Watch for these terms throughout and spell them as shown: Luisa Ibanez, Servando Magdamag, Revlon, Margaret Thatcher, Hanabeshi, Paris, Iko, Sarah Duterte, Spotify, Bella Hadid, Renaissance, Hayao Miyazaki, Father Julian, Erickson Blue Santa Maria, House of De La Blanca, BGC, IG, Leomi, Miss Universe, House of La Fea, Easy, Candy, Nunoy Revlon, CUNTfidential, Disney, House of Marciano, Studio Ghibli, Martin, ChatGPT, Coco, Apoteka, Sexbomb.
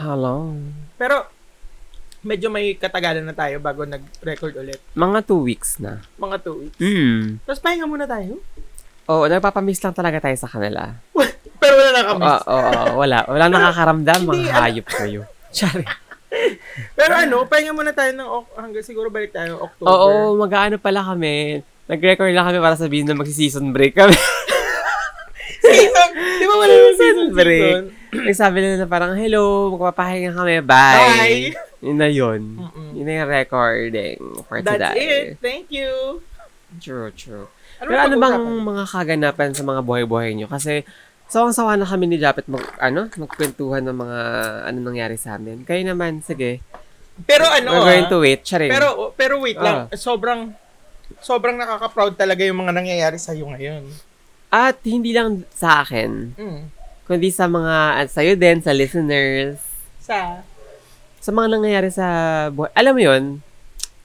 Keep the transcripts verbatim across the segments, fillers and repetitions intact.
How long? Pero, medyo may katagalan na tayo bago nag-record ulit. Mga two weeks na. Mga two weeks. Mm. Tapos pahinga muna tayo. Oo, oh, nagpapamiss lang talaga tayo sa kanila. Pero wala nakamiss. Oo, oh, oh, oh, wala. Wala nakakaramdam, mga hayop kayo. Sorry. Pero ano, pahinga muna tayo ng, hanggang siguro balik tayo ng October. Oo, oh, oh, mag-ano pala kami. Nag-record lang kami para sabihin na magsi-season break kami. Season? Di ba wala yung season break? Season? Nagsabi na na parang, hello, magpapahinga kami, bye. Bye. Yun na yun. Mm-mm. Yun na yung recording for That's today. That's it. Thank you. True, true. Ano Pero ano bang mga kaganapan sa mga buhay-buhay nyo? Kasi sawang-sawa na kami ni Japheth mag, ano, magkwentuhan ng mga ano nangyari sa amin. Kayo naman, sige. Pero ano, we're going to wait. Charing. Pero pero wait oh. lang. Sobrang sobrang nakaka-proud talaga yung mga nangyayari sa iyo ngayon. At hindi lang sa akin. Mm. Kundi sa mga, at sa'yo din, sa listeners. Sa? Sa mga nangyayari sa buhay. Alam mo yun,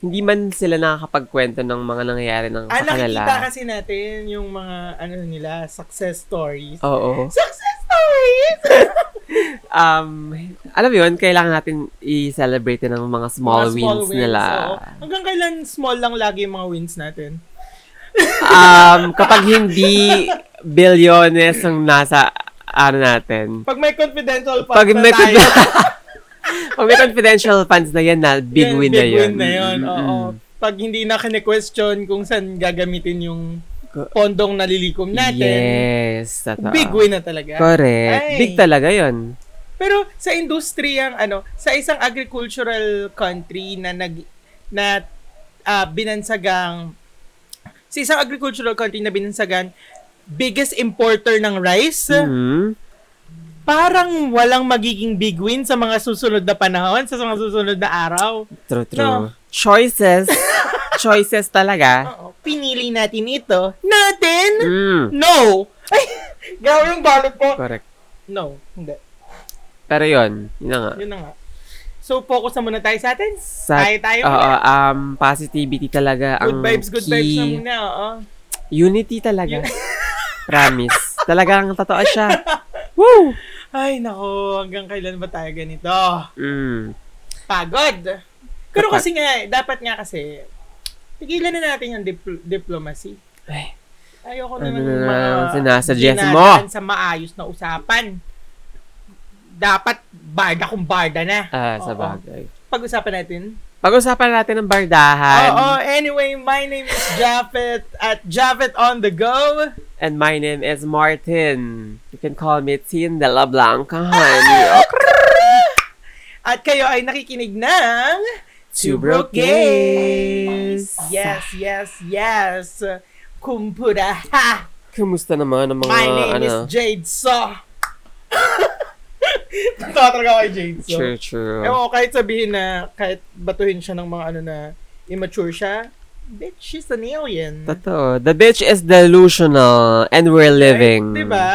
hindi man sila nakakapagkwento ng mga nangyayari ng ah, kanila. Ah, nakikita kasi natin yung mga, ano nila, success stories. Oo. Success stories! um, alam mo yun, kailangan natin i-celebrate ng mga small, mga wins, small wins nila. Oo. Hanggang kailan small lang lagi yung mga wins natin? um, kapag hindi bilyones ang nasa... ano natin. Pag may confidential funds Pag may na tayo. Pag may confidential funds na yan, na big yan, win big na yun. Big win na yun, mm-hmm. oo. Pag hindi na kine-question kung saan gagamitin yung pondong nalilikom natin. Yes, totoo. Big win na talaga. Correct. Ay. Big talaga yun. Pero sa industriyang, ano, sa isang agricultural country na nag, na uh, binansagang, sa isang agricultural country na binansagan, biggest importer ng rice, mm-hmm. parang walang magiging big win sa mga susunod na panahon, sa mga susunod na araw. True, true. No. Choices. Choices talaga. Oo, pinili natin ito. Natin? Mm. No! Ay, gawin yung balot po. Correct. No, hindi. Pero yun, yun na nga. Yun na nga. So, focus na muna tayo sa atin. Sa, tayo tayo uh, muna. Um, positivity talaga. Good ang vibes, good key. Vibes na muna. Oo. Unity talaga. Yun- Promise. Talagang totoo siya. Woo! Ay, nako. Hanggang kailan ba tayo ganito? Mm. Pagod. Pero dapat. kasi nga, dapat nga kasi, tigilan na natin yung dipl- diplomacy. Ay. Ayoko ano naman yung mga sinasuggest mo sa maayos na usapan. Dapat barda kung barda na. Ah, sa bagay. Pag-usapan natin. Pag-usapan natin ng bardahan. Oo, oh, oh, anyway, my name is Japheth at Japheth on the go. And my name is Martin. You can call me Tino de la Blanca, honey. At kayo ay nakikinig ng Two Broke Gays. Yes, yes, yes. Kumpura. Ha. Kumusta naman ang mga My name ano? is Jade Saw. Totoo talaga kay Jade. So, true, true. Ewan ko, kahit sabihin na, kahit batuhin siya ng mga ano na immature siya, bitch, she's an alien. Totoo. The bitch is delusional and we're living. Right? Diba?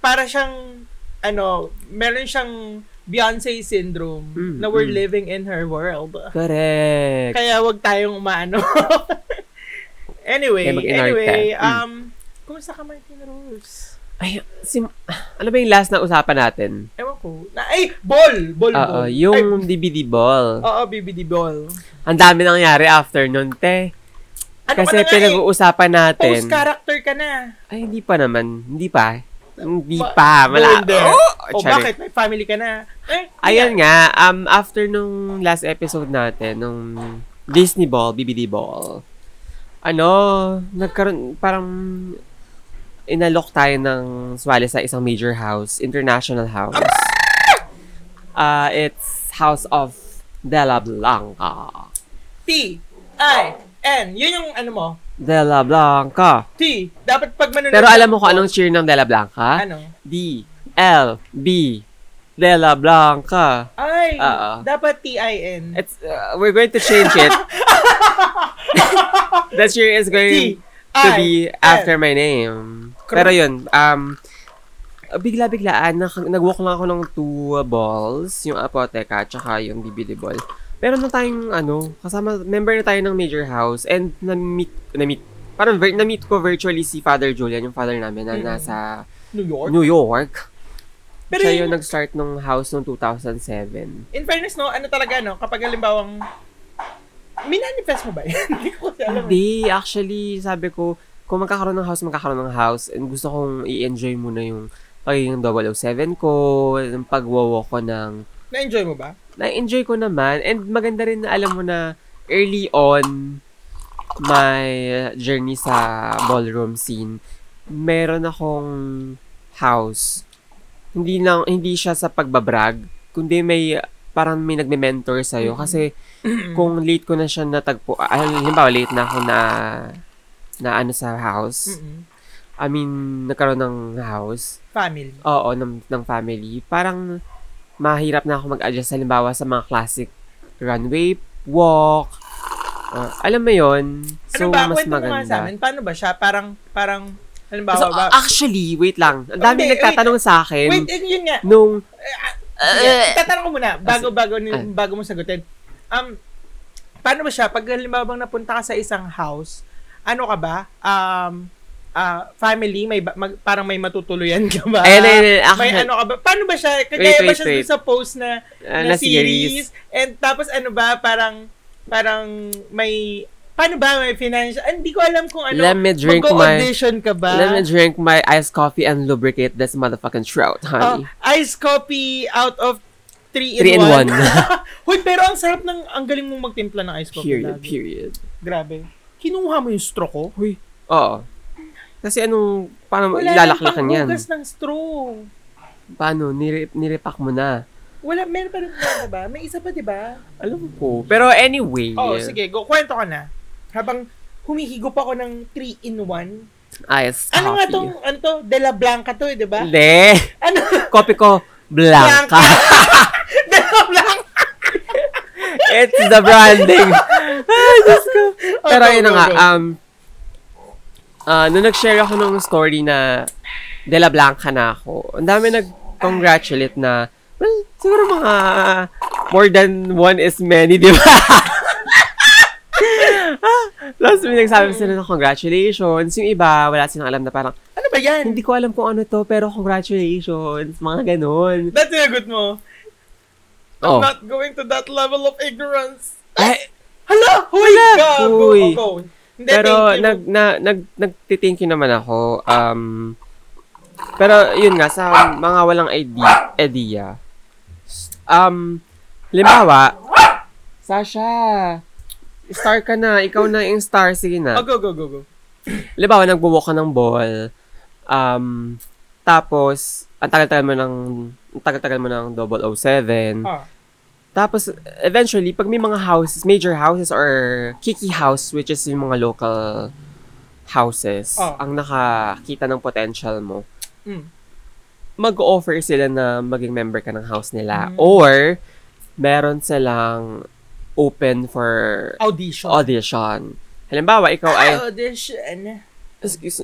Para siyang, ano, meron siyang Beyoncé syndrome mm, na we're mm. living in her world. Correct. Kaya wag tayong umaano. Anyway, okay, anyway, ka. um, mm. kumusta ka, Martin Rose? Ay, sim- ano ba yung last na usapan natin? Ewan ko. Na, ay, ball! Ball, Oo, ball. Yung ay, B B D ball. Oo, B B D ball. Ang dami nangyari after nun, te. Ano Kasi na pinag-uusapan eh? natin. Post-character ka na. Ay, hindi pa naman. Hindi pa. Hindi ba- pa. Mala- oh, oh, bakit? May family ka na. Eh, Ayan na. nga. Um, after nung last episode natin, nung Disney ball, B B D ball, ano, nagkaroon, parang... inalok tayo ng swali sa isang major house, international house. Uh, it's House of De La Blanca. T I N. Yun yung ano mo? De La Blanca. T. Dapat pag manunod. Pero alam mo kung anong cheer ng De La Blanca? Ano? D L B. De La Blanca. Ay. Uh-oh. Dapat T I N. It's, uh, we're going to change it. The cheer is going... T. to be after my name. Correct. Pero yun, um, bigla-biglaan, nag-walk lang ako ng two balls, yung Apoteka, tsaka yung B B D ball. Pero na tayong, ano, kasama, member na tayo ng major house, and na-meet, na-meet, parang ver- na-meet ko virtually si Father Julian, yung father namin na nasa New York. New York. Pero siya yung nag-start nung house nung two thousand seven. In fairness, no, ano talaga, no? Kapag halimbawang, minanifest mo ba yan? Hindi ko kasi alam. Hindi, actually, sabi ko, kung magkakaroon ng house, magkakaroon ng house. And gusto kong i-enjoy muna yung pagiging double oh seven ko, yung pag-wow ko ng... Na-enjoy mo ba? Na-enjoy ko naman. And maganda rin na alam mo na early on my journey sa ballroom scene, meron akong house. Hindi lang, hindi siya sa pagbabrag, kundi may, parang may nagme-mentor sa'yo. Kasi, kung late ko na siya natagpo, ah, halimbawa, late na ako na, na ano sa house. I mean, nagkaroon ng house. Family. Oo, ng, ng family. Parang, mahirap na ako mag-adjust, halimbawa, sa mga classic runway, walk. Uh, alam mo yun? So, ano ba? Mas kwento maganda. Mo nga sa amin, paano ba siya? Parang, parang, So, ba? Actually, wait lang. Ang dami okay, nagtatanong wait, sa akin. Wait, yun nga. Nung... Uh, yeah, tatanong ko muna, bago-bago uh, bago mo sagutin. Um, paano ba siya? Pag halimbawa bang napunta ka sa isang house, ano ka ba? Um, uh, family, may mag, parang may matutuluyan ka ba? Ay, ay, ay, ay, may ay, ano ka ba? Paano ba siya? Kagaya wait, ba siya wait, sa post na, uh, na, na series? series? And tapos ano ba? Parang parang may... Paano ba may financial? Hindi ko alam kung ano. Let me drink my... Mag-audition ka ba? Let me drink my iced coffee and lubricate this motherfucking shroud, honey. Uh, iced coffee out of three in one. Hoy, pero ang sarap ng... Ang galing mong magtimpla ng iced coffee. Period, lagi. period. Grabe. Kinuha mo yung straw ko? Hoy. Oo. Kasi anong... Paano ilalaklakan yan? Wala lang pang ng straw. Paano? Nire- nirepack mo na. Wala, meron pa rin na ba? May isa pa, di ba? Alam ko. Pero anyway... Oh, yeah. Sige. Go, kwento ka na. Habang humihigop ako ng three in one. Ayos, coffee. Ano nga itong, ano to? De la Blanca to, di ba? Hindi. Ano? Copy ko, Blanca. Blanca. De la Blanca. It's the branding. Ay, Diyos ko. Oh, pero yun nga, um, uh, nung nag-share ako ng story na De la Blanca na ako, ang dami nag-congratulate na, well, siguro mga uh, more than one is many, di ba? Tapos may nagsabi sila na congratulations. Yung iba, wala silang alam na parang, ano ba yan? Hindi ko alam kung ano to, pero congratulations. Mga ganun. That's sinagot mo. Oh. I'm not going to that level of ignorance. Ay, hala! Huy! Hala! Ka, huy. Go, go. Hindi, pero nag, na, nag, nagtitank you naman ako. Um, pero yun nga, sa mga walang idea, idea. Um, limbawa, Sasha, star ka na. Ikaw na yung star. Sige na. Oh, go, go, go, go. Halimbawa, nagbuwalk ka ng ball. Um, tapos, ang tagal-tagal mo ng, ang tagal-tagal mo ng double oh seven. Ah. Tapos, eventually, pag may mga houses, major houses or kiki house, which is yung mga local houses, ah. ang nakakita ng potential mo, mm. mag-offer sila na maging member ka ng house nila. Mm. Or, meron silang open for audition. Audition. Halimbawa, ikaw ay... Ah, audition.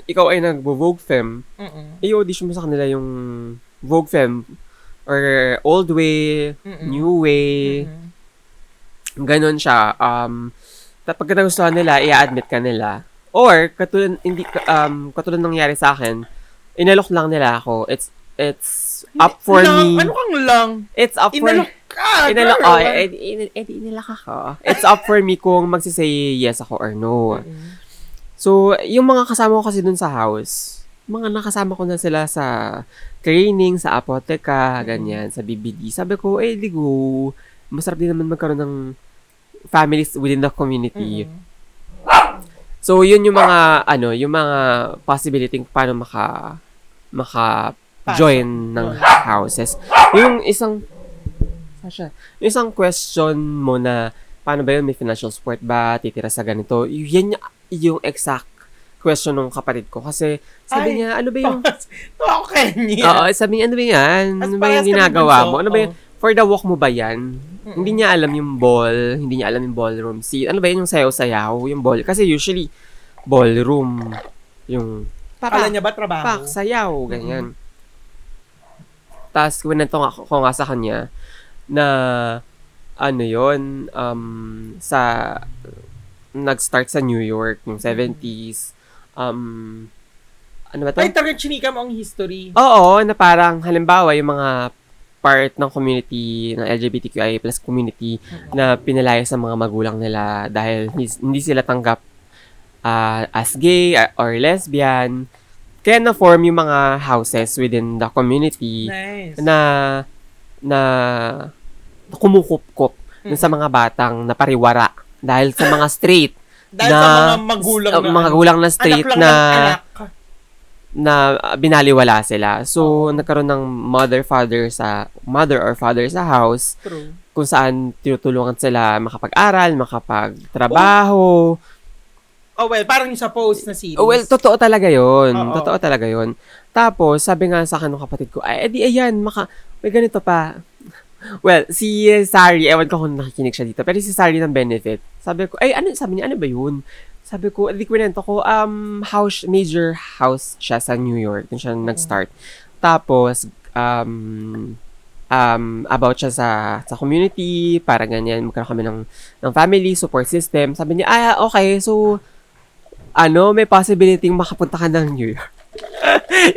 Ikaw ay nag-Vogue Femme. Mm-mm. I-audition mo sa kanila yung Vogue Femme. Or old way, Mm-mm. new way. Mm-mm. Ganon siya. Um, pagka nagustuhan nila, i-admit ka nila. Or, katulad, hindi, um, katulad nangyari sa akin, inalok lang nila ako. It's, it's up for lang, me. Ano kang lang? It's up inalok. for me. Ah, inala, oh, edi, edi, edi, inalaka ka. It's up for me kung magsisay yes ako or no. Mm-hmm. So, yung mga kasama ko kasi dun sa house, mga nakasama ko na sila sa training, sa apoteka, ganyan, sa B B D. Sabi ko, eh, di go. Masarap din naman magkaroon ng families within the community. Mm-hmm. So, yun yung mga, ano, yung mga possibility kung paano maka, maka join ng houses. Yung isang Sasha, yung isang question mo na, paano ba yun, may financial support ba, titira sa ganito, yan yung exact question ng kapatid ko. Kasi, sabi Ay, niya, ano ba yung... Okay niya. Oo, sabi niya, ano ba yan? Ano ba yung ginagawa mo? Ano ba oh. yung, for the walk mo ba yan? Mm-mm. Hindi niya alam yung ball, hindi niya alam yung ballroom seat. Ano ba yun, yung sayaw-sayaw, yung ball. Kasi usually, ballroom, yung... Pakala niya ba trabaho? Pak, sayaw, ganyan. Mm-hmm. Tapos, kwento ko nga, nga sa kanya, na ano yon um sa nag-start sa New York yung seventies um ano ba ito? Ay, target chinika mo ang history. Oo, na parang, halimbawa, yung mga part ng community, ng L G B T Q I plus community, mm-hmm. na pinalaya sa mga magulang nila dahil hindi sila tanggap uh, as gay or lesbian. Kaya na-form yung mga houses within the community nice. na, na kumukup-kup mm-hmm. sa mga batang napariwara dahil sa mga straight. Dahil na, sa mga magulang na, mga gulang na straight na na binaliwala sila. So, oh. nagkaroon ng mother, father sa, mother or father sa house. True. Kung saan tinutulungan sila makapag-aral, makapagtrabaho. Oh. oh, well, parang yung sa post na series. Oh, well, totoo talaga yun. Oh, oh. Totoo talaga yun. Tapos, sabi nga sa akin ng kapatid ko, ay, edi, ayan, maka, may ganito pa. Well, si Sari, ewan ko kung nakikinig siya dito, pero si Sari ng benefit. Sabi ko, ay, ano, sabi niya, ano ba yun? Sabi ko, di kwento ko, um, house, major house siya sa New York. Doon siya nag-start. Tapos, um, um, about siya sa, sa community, parang ganyan, magkaroon kami ng, ng family, support system. Sabi niya, ah, okay, so, ano, may possibility makapunta ka ng New York.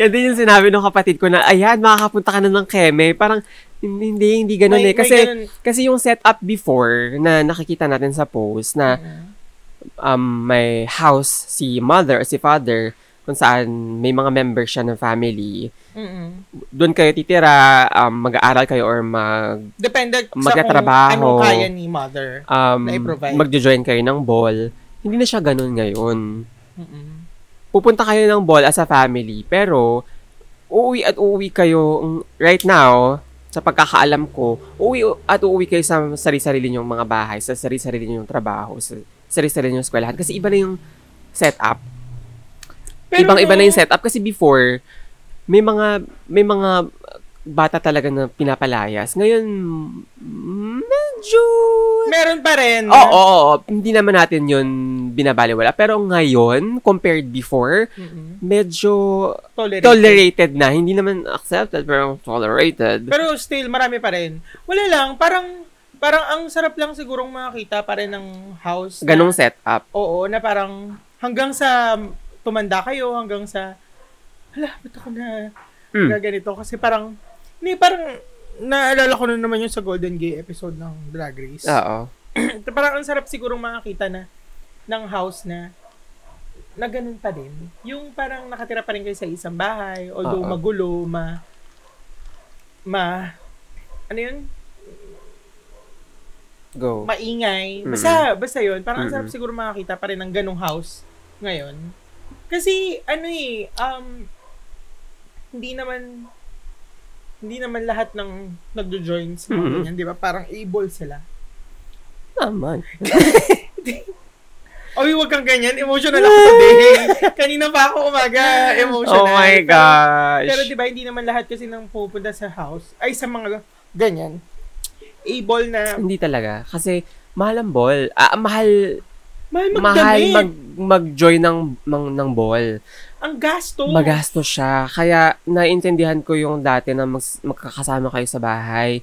Yan din yung sinabi ng kapatid ko na, ayan, makakapunta ka na ng Keme. Parang, hindi, hindi ganun may, eh. Kasi, ganun. Kasi yung setup before na nakikita natin sa post na, uh-huh. um may house si mother or si father kung saan may mga members siya ng family. Mm-mm. Doon kayo titira, um, mag-aaral kayo or mag depende magtatrabaho. Ano kaya ni mother um, na i-provide. Magjo-join kayo ng ball. Hindi na siya ganoon ngayon. Mm-mm. Pupunta kayo ng ball as a family pero uuwi at uuwi kayo right now sa pagkakaalam ko. Uuwi at uuwi kayo sa sarili-sarili ninyong mga bahay, sa sarili-sarili ninyong trabaho. Sa, sarili-sarili yung eskwelahan. Kasi iba na yung setup. Ibang-iba na yung setup. Kasi before, may mga may mga bata talaga na pinapalayas. Ngayon, medyo... meron pa rin. Oo, oo, oo. Hindi naman natin yun binabaliwala. Pero ngayon, compared before, mm-hmm. medyo tolerated. tolerated na. Hindi naman accepted, pero tolerated. Pero still, marami pa rin. Wala lang, parang... parang ang sarap lang sigurong makita pa rin ng house. Ganong na, set up. Oo, na parang hanggang sa tumanda kayo, hanggang sa, hala, ba't ako na, mm. na ganito? Kasi parang, hindi, parang, naalala ko na naman yung sa Golden Gay episode ng Drag Race. Oo. Parang ang sarap sigurong makita na, ng house na, na ganun pa din. Yung parang nakatira pa rin kayo sa isang bahay, although Uh-oh. magulo, ma, ma, ano yun? Go. Maingay. Basta, mm-hmm. basta yun. Parang mm-hmm. sarap siguro makakita pa rin ng ganong house ngayon. Kasi, ano eh, um, hindi naman, hindi naman lahat ng nagdo-join sa mga mm-hmm. ganyan, di ba? Parang able sila. Naman. Oy, huwag kang ganyan. Emotional ako today. Kanina pa ako umaga. Emotional. Oh my gosh. Pero, pero di ba, hindi naman lahat kasi nang pupunta sa house, ay sa mga ganyan. Able na... Hindi talaga. Kasi, mahal ang ball. Ah, mahal... Mahal magdami. Mahal mag-join mag ng, ng, ng ball. Ang gasto. Magasto siya. Kaya, naintindihan ko yung dati na mag, magkakasama kayo sa bahay.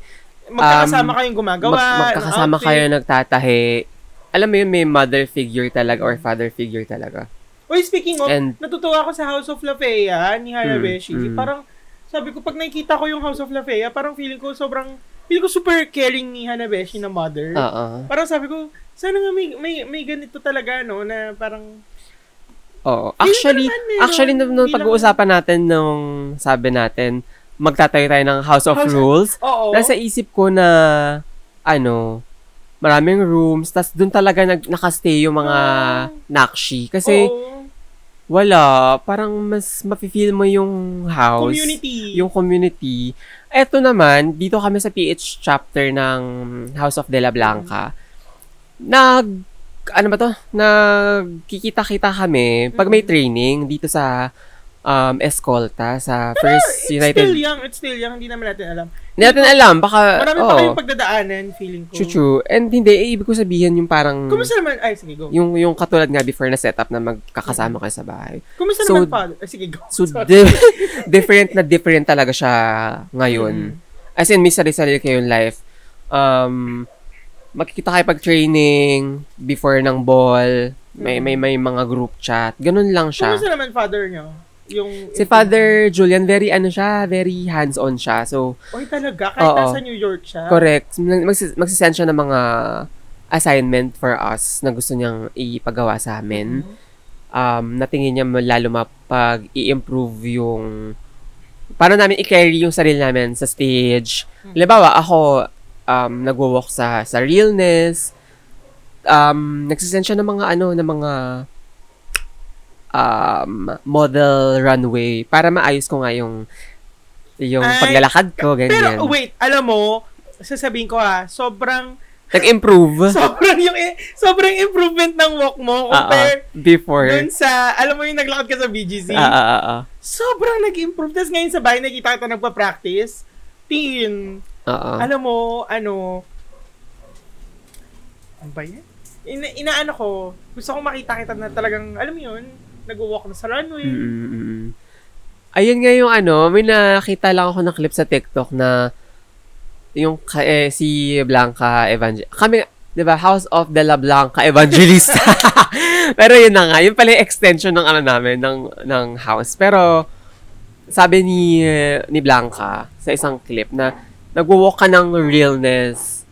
Magkakasama um, kayong gumagawa. Mag, magkakasama outfit. Kayo nagtatahe. Alam mo yun, may mother figure talaga or father figure talaga. Uy, speaking of, and, natutuwa ako sa House of La Fea ni Hanabeshi. Mm, mm. Parang, sabi ko, pag nakikita ko yung House of La Fea, parang feeling ko sobrang... Pili ko super caring ni Hanabeshi na mother. Uh-uh. Parang sabi ko, sana nga may, may, may ganito talaga, no? Na parang... Oo. Actually, naman, actually nung no, no, pag-uusapan natin nung sabi natin, magtatayo tayo ng House of House Rules. Of, nasa isip ko na, ano, maraming rooms. Tapos doon talaga nag, nakastay yung mga uh, nakshi. Kasi... Oo. Wala, parang mas mafe-feel mo yung house, community. Yung community. Eto naman, dito kami sa P H chapter ng House of De La Blanca. Mm-hmm. Nag ano ba to? Nagkikita-kita kami pag may training dito sa um eskolta sa Pero First it's United. It's still young, it's still young, hindi naman natin alam. Hindi natin alam, baka marami oh, pa kayong pagdadaanan, feeling ko. Chuchu. And hindi, eh, ibig ko sabihin yung parang... Kumusta naman? Ay, sige, go. Yung, yung katulad nga before na setup na magkakasama kayo sa bahay. Kumusta so, naman, Father? Ay, sige, go. So, di- different na different talaga siya ngayon. Mm-hmm. As in, may sarili-sarili kayo yung life. Um, makikita kayo pag-training, before ng ball, may, mm-hmm. may, may mga group chat. Ganun lang siya. Kumusta naman, Father niyo? yung... Si Father Julian, very ano siya, very hands-on siya. So, oy talaga, kahit oo, nasa New York siya. Correct. Magsis- magsisend siya ng mga assignment for us na gusto niyang ipagawa sa amin. Mm-hmm. Um, natingin niya lalo mapag i-improve yung... Paano namin i-carry yung sarili namin sa stage. Halimbawa, mm-hmm, ako um, nag-walk sa, sa realness. Um, nagsisend siya ng mga ano, ng mga... Um, model runway para maayos ko nga yung yung Ay, paglalakad ko, ganyan. Pero wait, alam mo, sasabihin ko ha, sobrang nag-improve. Sobrang yung sobrang improvement ng walk mo compare uh-uh, before dun sa, alam mo yung naglakad ka sa B G C. Uh, uh, uh, uh. Sobrang nag-improve. Tapos ngayon sa bahay, nakita ka nagpa-practice. Tin. Uh-uh. Alam mo, ano, ano ba yan? Ina- inaano ko, gusto kong makita kita na talagang, alam mo yun, nag-walk na sa runway. Mm-hmm. Ayun nga yung ano, may nakita lang ako ng clip sa TikTok na yung eh, si Blanca Evangelista. Kami, di ba, House of De La Blanca Evangelista. Pero yun na nga, yun pala yung extension ng ano namin, ng, ng house. Pero, sabi ni, ni Blanca sa isang clip na nag-walk ka ng realness.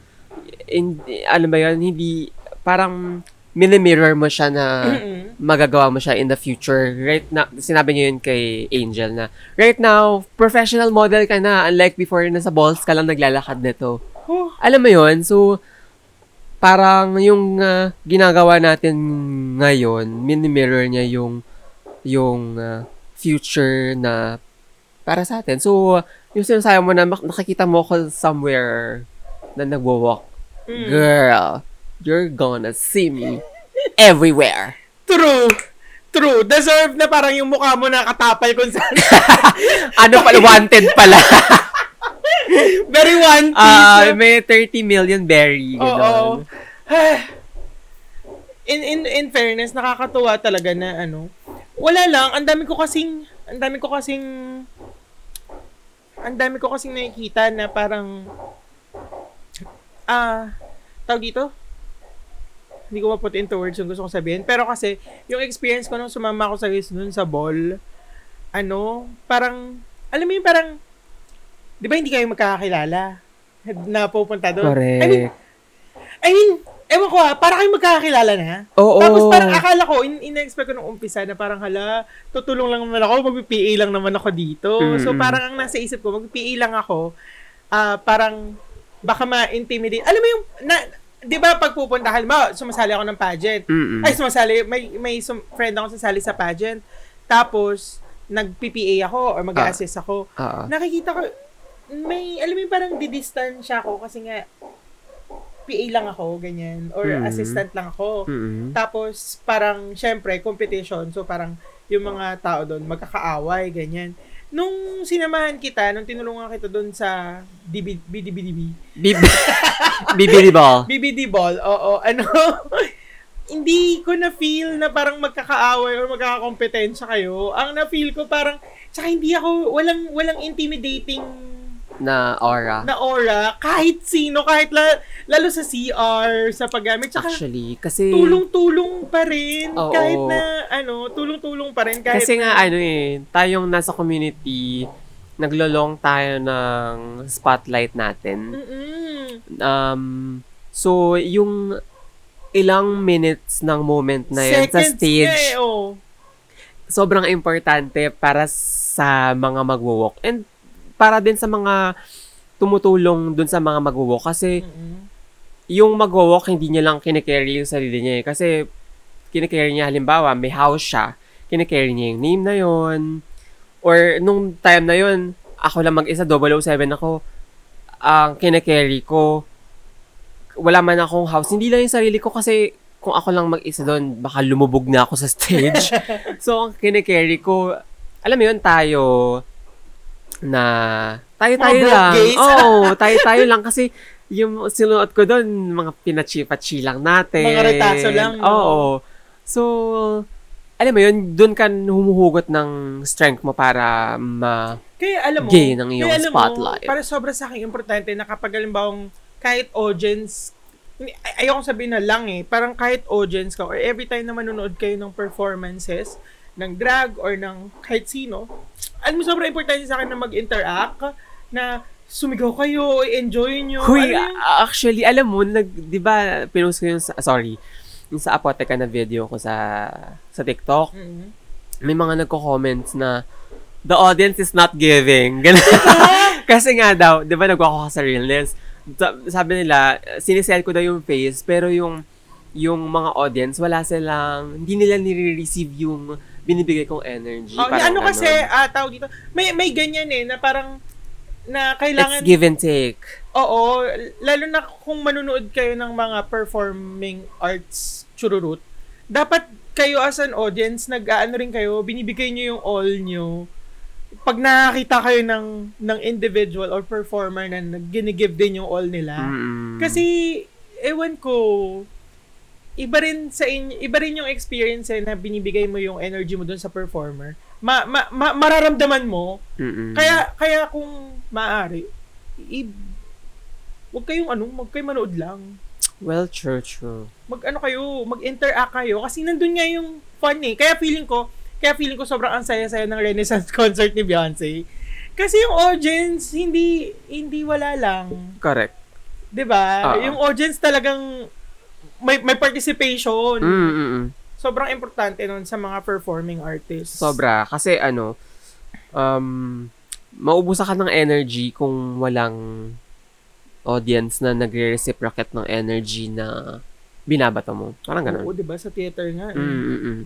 Hindi, alam ba yun, hindi, parang, mini-mirror mo siya na magagawa mo siya in the future. Right now, sinabi niyo yun kay Angel na, right now, professional model ka na, unlike before, nasa balls ka lang naglalakad nito. Oh. Alam mo yun? So, parang yung uh, ginagawa natin ngayon, mini-mirror niya yung yung uh, future na para sa atin. So, yung sinasabi mo na nakikita mo ako somewhere na nagwo-walk. Mm. Girl, you're gonna see me everywhere. True. True. Deserve na parang yung mukha mo nakatapal kung saan. Ano pala? Wanted pala. Very wanted. Uh, may thirty million berry. Oo. In, in, in fairness, nakakatuwa talaga na ano. Wala lang. Ang dami ko kasing, ang dami ko kasing, ang dami ko kasing nakikita na parang, ah, uh, tawag dito? Hindi ko ma-put into words yung gusto kong sabihin. Pero kasi, yung experience ko nung sumama ako sa guys nun sa ball, ano, parang, alam mo yung parang, di ba hindi kayo magkakakilala na pupunta doon? Correct. I mean, I mean, ewan ko ha, para kayo magkakakilala na. Oo. Tapos parang akala ko, in- in-expect ko nung umpisa na parang hala, tutulong lang naman ako, mag-P A lang naman ako dito. Mm-hmm. So parang ang nasa isip ko, mag-P A lang ako, uh, parang, baka ma-intimidate. Alam mo yung, na, di ba pag pupunta, halimbawa, sumasali ako ng pageant. Mm-mm. Ay, sumasali, may, may sum- friend ako sasali sa pageant. Tapos, nag-P P A ako or mag-assist ako. Uh, uh, Nakikita ko, may, alam mo yung parang didistance siya ako kasi nga, P A lang ako, ganyan. Or mm-hmm, assistant lang ako. Mm-hmm. Tapos, parang, syempre, competition. So, parang, yung mga tao doon, magkakaaway, ganyan. Nung sinamahan kita, nung tinulungan kita doon sa B B D B. B B D ball. B B D ball, oo. Ano, hindi ko na-feel na parang magkakaaway or magkakakompetensya kayo. Ang na-feel ko parang, tsaka hindi ako, walang walang intimidating na aura. Na aura. Kahit sino, kahit la, lalo sa C R, sa paggamit. Tsaka, actually, kasi... tulong-tulong pa rin. Oh, kahit na, ano, tulong-tulong pa rin. Kahit kasi na, nga, ano eh, tayong nasa community, naglolong tayo ng spotlight natin. Mm-mm. Um, so, yung ilang minutes ng moment na yun seconds sa stage, eh, oh, sobrang importante para sa mga magwo-walk. And, para din sa mga tumutulong dun sa mga mag-walk. Kasi, mm-hmm, yung mag-walk, hindi niya lang kinicarry yung sarili niya. Eh. Kasi, kinicarry niya, halimbawa, may house siya. Kinicarry niya yung name na yon. Or, nung time na yon, ako lang mag-isa, double oh seven ako. Ang uh, kinicarry ko, wala man akong house. Hindi lang yung sarili ko kasi, kung ako lang mag-isa doon, baka lumubog na ako sa stage. So, ang kinicarry ko, alam mo yun, tayo... na tayo-tayo oh, lang. Oo, tayo-tayo lang kasi yung sinuot ko doon, mga pinachi-pachi lang natin. Mga retaso lang. Oo. No? So, alam mo yun, doon ka humuhugot ng strength mo para ma-gain ng iyong kaya, spotlight. Mo, para sobra sa akin, importante na kapag alimbawang kahit audience, ayokong sabihin na lang eh, parang kahit audience ka or every time na manunood kayo ng performances, ng drag or ng kahit sino, alam mo, sobrang importante sa akin na mag-interact, na sumigaw kayo, enjoy nyo. Huy, actually, alam mo, nag, di ba, pinost ko yung, sa, sorry, yung sa Apoteka na video ko sa sa TikTok, mm-hmm. may mga nagko-comments na, the audience is not giving. Kasi nga daw, di ba, nagwako ka sa realness, sabi nila, sinisell ko daw yung face, pero yung yung mga audience, wala silang, hindi nila nire-receive yung binibigay kong energy. Oh, parang ano kasi, ah, tawag dito, may, may ganyan eh, na parang, na kailangan... It's give and take. Oo, lalo na kung manunood kayo ng mga performing arts chururut, dapat kayo as an audience, nag-ano rin kayo, binibigay nyo yung all nyo. Pag nakakita kayo ng, ng individual or performer na ginigive din yung all nila. Mm. Kasi, ewan ko, iba rin sa inyo, iba rin yung experience eh, na binibigay mo yung energy mo doon sa performer. Ma, ma, ma mararamdaman mo. Mm-mm. Kaya kaya kung maaari, wag kayong ano, wag kayong manood lang. Well, true, true. Mag ano kayo, mag-interact kayo kasi nandun nga yung fun eh. Kaya feeling ko, kaya feeling ko sobrang ang saya-saya ng Renaissance concert ni Beyoncé. Kasi yung audience hindi hindi wala lang. Correct. 'Di ba? Uh-huh. Yung audience talagang may may participation. Mm, mm, mm. Sobrang importante nun sa mga performing artists. Sobra. Kasi ano, um, maubusan ka ng energy kung walang audience na nagre-reciprocate ng energy na binabata mo. Parang ganun. Oo, diba? Sa theater nga. Eh. Mm, mm, mm.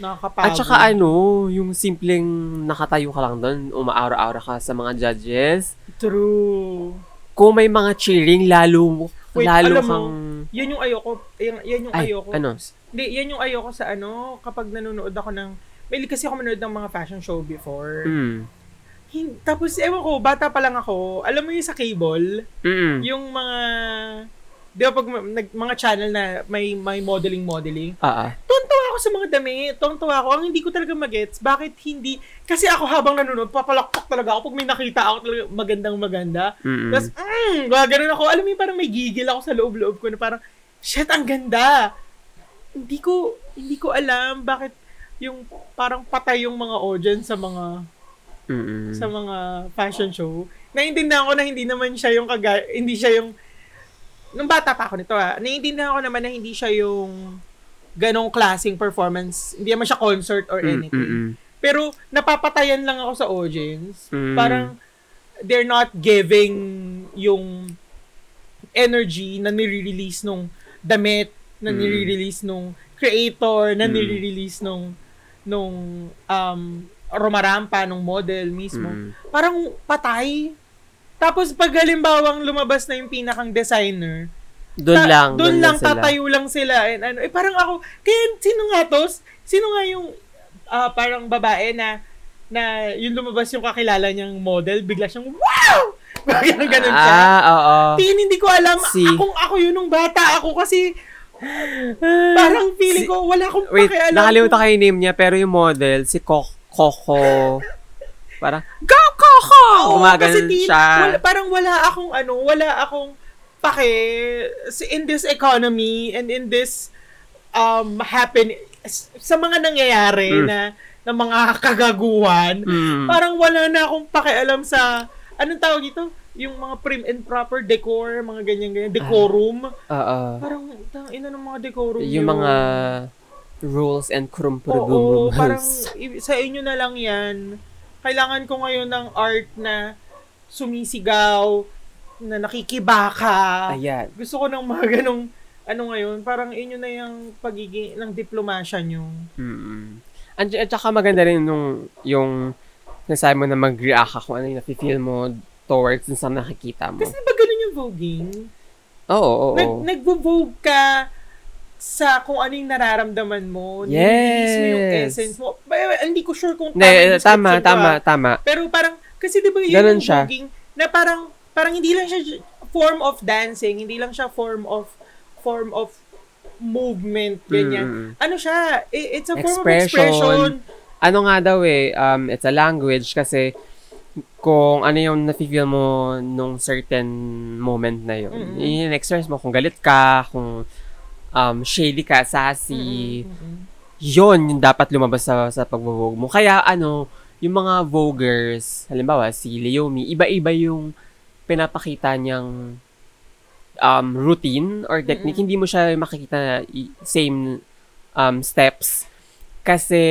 Nakakapagod. At saka ano, yung simpleng nakatayo ka lang doon, umaara-ara ka sa mga judges. True. Kung may mga cheering, lalo Wait, lalo alam kang... mo, yun yung ayoko, yan, yan yung Ay, ayoko. Ano? Hindi, yan yung ayoko sa ano, kapag nanonood ako ng, well, kasi ako manood ng mga fashion show before. Mm. Hin, tapos, ewan ko, bata pa lang ako, alam mo yung sa cable, mm-mm. yung mga, di ba pag nag, mga channel na may may modeling-modeling, uh-uh. tuntuwa ako sa mga dami, tuntuwa ako, ang hindi ko talaga magets, bakit hindi, kasi ako habang nanonood, papalakpak talaga ako, pag may nakita ako talaga magandang-maganda, tapos, mm, gano'n ako, alam mo parang may gigil ako sa loob-loob ko, na parang, shit, ang ganda! Hindi ko hindi ko alam bakit yung parang patay yung mga audience sa mga mm-mm. sa mga fashion show. Naiintindihan ko na hindi naman siya yung kaga, hindi siya yung nung bata pa ako nito ah. Naiintindihan ko naman na hindi siya yung ganong klaseng performance. Hindi naman siya concert or anything. Mm-mm. Pero napapatayan lang ako sa audience. Mm. Parang they're not giving yung energy na nire-release nung damit na nire-release nung creator, na nire-release nung nung um romarampa nung model mismo. Mm. Parang patay. Tapos pag halimbawang lumabas na yung pinakang designer, doon ta- lang, doon lang tatayo lang sila. And ano, eh parang ako, kaya sino nga to? Sino nga yung uh, parang babae na na yung lumabas yung kakilala niyang model, bigla siyang wow! Bakit ganun siya? Ah, oo. Tingin hindi ko alam si... akong ako yun nung bata ako kasi parang feeling ko, wala akong pakialam. Wait, nakalimutan ko yung name niya, pero yung model, si Coco. Coco. Parang, go Coco! Gumagano siya. Wala, parang wala akong, ano, wala akong pake in this economy and in this um happen sa mga nangyayari mm. na, na mga kagaguhan. Mm. Parang wala na akong pakialam sa, anong tawag dito? Yung mga prim and proper decor, mga ganyan-ganyan, decorum. Uh, uh, uh, parang, ina ng mga decorum. Yung, yung mga rules and krumpurudum rules. Oo, parang sa inyo na lang yan. Kailangan ko ngayon ng art na sumisigaw, na nakikibaka. Ayan. Gusto ko ng mga ganong, ano ngayon, parang inyo na yung pagiging, ng diplomasya nyo. Mm-hmm. At, at saka maganda rin nung, yung nasabi mo na mag-react ako, ano yung nafe-feel mo, towards sa nakikita mo. Kasi ba ganun yung voguing? Oo, oh, oo, oh, oo. Oh. Nag-vogue ka sa kung ano yung nararamdaman mo. Yes. Nililis mo yung essence mo. Hindi ko sure kung tama yung description ko. Tama, tama, tama. Pero parang, kasi di ba yun ganun yung siya. Voguing, na parang, parang hindi lang siya form of dancing, hindi lang siya form of, form of movement, ganyan. Mm. Ano siya? It's a form expression. of expression. Ano nga daw eh, um, it's a language kasi, kung ano yung nafe-feel mo nung certain moment na yun. Mm-hmm. I-express mo kung galit ka, kung um, shady ka, sassy, mm-hmm. yon yung dapat lumabas sa, sa pag-vogue mo. Kaya ano, yung mga vogers, halimbawa si Leomi, iba-iba yung pinapakita niyang um, routine or technique. Mm-hmm. Hindi mo siya makikita na same um, steps. Kasi,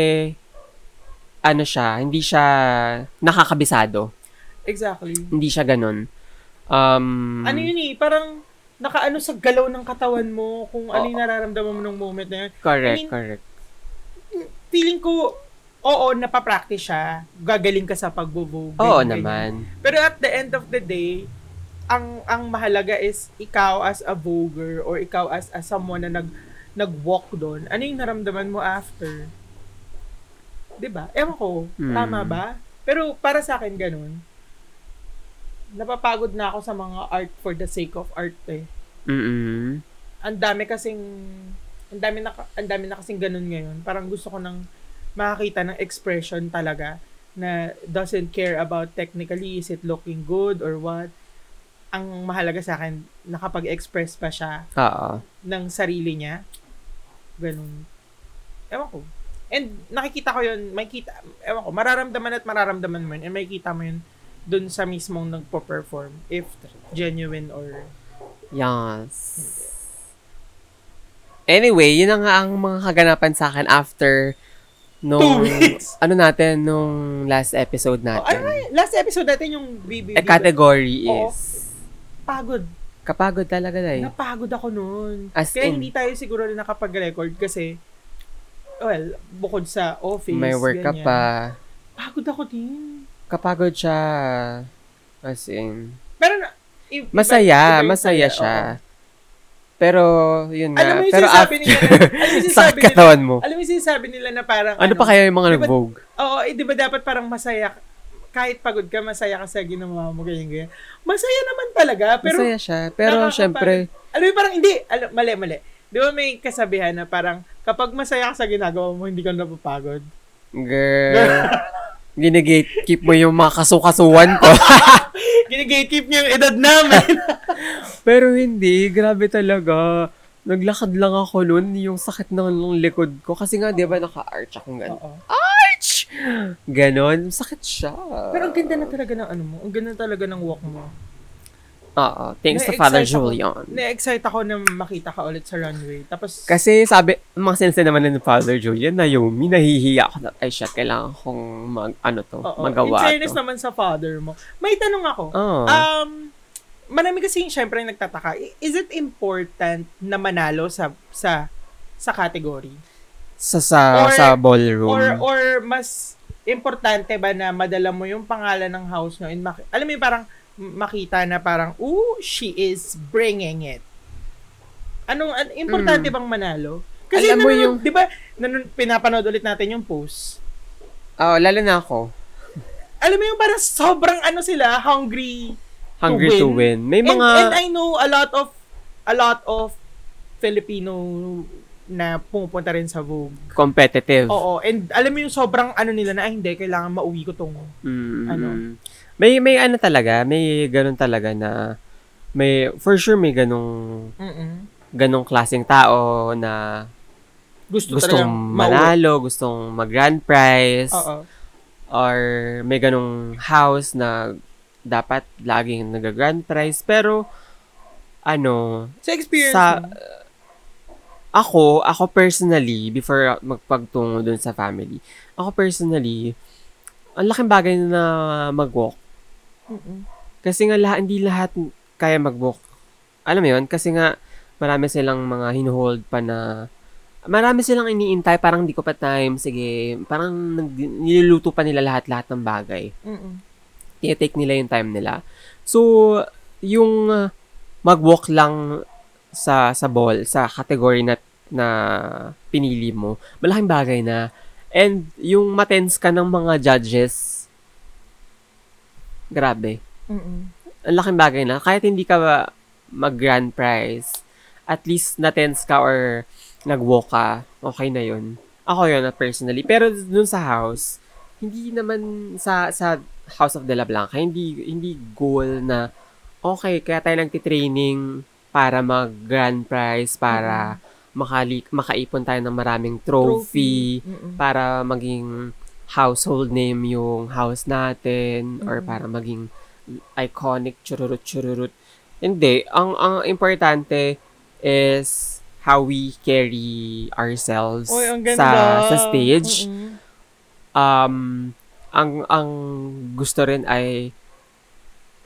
ano siya, hindi siya nakakabisado. Exactly. Hindi siya ganun. Um, ano yun eh, parang nakaano sa galaw ng katawan mo kung ano yung nararamdaman mo ng moment na yun. Correct, I mean, correct. Feeling ko, oo, napapractice siya. Gagaling ka sa pagbo-vogue. Oo naman. Pero at the end of the day, ang ang mahalaga is ikaw as a voguer or ikaw as, as someone na nag nag-walk doon, ano yung naramdaman mo after? Diba? Ewan ko, hmm. tama ba? Pero para sa akin, ganun. Napapagod na ako sa mga art for the sake of art eh. Mm-mm. Ang dami kasing ang dami na ang dami na kasing ganun ngayon. Parang gusto ko nang makakita ng expression talaga na doesn't care about technically is it looking good or what. Ang mahalaga sa akin, nakapag-express pa siya uh-huh. ng sarili niya. Ganun. Ewan ko. And nakikita ko yun, makikita, ewan ko, mararamdaman at mararamdaman mo yun, and makikita mo yun dun sa mismong nagpo-perform if genuine or... Yes. Anyway, yun na nga ang mga kaganapan sa akin after nung... Two weeks! Ano natin, nung last episode natin. Oh, ano na, last episode natin yung B B D. A category oh, is... Pagod. Kapagod talaga na eh. Napagod ako nun. As Kaya in, hindi tayo siguro na nakapag-record kasi... Well, bukod sa office, may work ganyan. Ka pa. Pagod ako din. Kapagod siya. As in. Pero, i- masaya. Iba, iba masaya kaya, siya. Okay. Pero, yun nga. Alam mo yung pero sinasabi after, nila. Sakit katawan mo. Alam mo yung sinasabi nila na parang, ano, ano pa kaya yung mga diba, nag-vogue? Oo, eh, di ba dapat parang masaya. Kahit pagod ka, masaya ka sa ginawa mo, ganyan-ganyan. Masaya naman talaga. Pero, masaya siya. Pero, syempre. Parang, alam mo parang, hindi. Alam, mali, mali. Di ba may kasabihan na parang kapag masaya ka sa ginagawa mo, hindi ka napapagod? Girl. Gine-gatekeep mo yung mga kasukasuan ko. Gine-gatekeep niyo yung edad namin. Pero hindi. Grabe talaga. Naglakad lang ako nun. Yung sakit ng likod ko. Kasi nga, di ba, naka-arch akong gano'n. Arch! Ganon. Sakit siya. Pero ang ganda na talaga ng ano mo. Ang ganda talaga ng walk mo. Oo. Thanks na-excite to Father Julian. Ako, na-excite ako na makita ka ulit sa runway. Tapos... Kasi sabi, mga sense naman na ng Father Julian, na Naomi, nahihiya ako na, ay siya, kailangan kong mag, ano to, oo, magawa to. In fairness naman sa father mo. May tanong ako. Oh. Um, marami kasi yung syempre yung nagtataka. Is it important na manalo sa sa sa category? Sa sa, or, sa ballroom? Or, or mas importante ba na madala mo yung pangalan ng house nyo? In, alam mo yung parang, makita na parang, ooh, she is bringing it. Anong, an, importante mm. bang manalo? Kasi, alam mo nanun, yung... di ba, nanun, pinapanood ulit natin yung post. Oo, oh, lalo na ako. Alam mo yung parang sobrang ano sila, hungry, hungry to win. To win. May mga... And, and I know a lot of, a lot of Filipino na pumupunta rin sa Vogue. Competitive. Oo, and alam mo yung sobrang ano nila na, ay hindi, kailangan mauwi ko tong, mm. ano, May may ano talaga, may ganun talaga na may for sure may ganung ganung klaseng tao na gusto gustong manalo, mauwi. Gustong mag-grand prize. Uh-oh. Or may ganung house na dapat laging nag-grand prize pero ano sa experience sa, uh, ako, ako personally before magpagtungo dun sa family. Ako personally ang laking bagay na mag-walk. Mm-mm. Kasi nga lahat, hindi lahat kaya mag-walk. Alam mo yun? Kasi nga, marami silang mga hinuhold pa na, marami silang iniintay, parang hindi ko pa time, sige, parang niluluto pa nila lahat-lahat ng bagay. Mm-mm. I-take nila yung time nila. So, yung uh, mag-walk lang sa sa ball, sa category na, na pinili mo, malaking bagay na, and yung matense ka ng mga judges, grabe. Mm-mm. Ang laking bagay na. Kahit hindi ka mag-grand prize, at least na-tense ka or nag-walk ka, okay na yun. Ako yun, personally. Pero dun sa house, hindi naman sa sa House of De La Blanca, hindi, hindi goal na, okay, kaya tayo nagtitraining para mag-grand prize, para mm-hmm. makali- makaipon tayo ng maraming trophy, trophy. para maging household name yung house natin, mm-hmm. or para maging iconic chururut chururut. Hindi, ang ang importante is how we carry ourselves. Oy, ang ganda. sa sa stage. Mm-hmm. Um ang ang gusto rin ay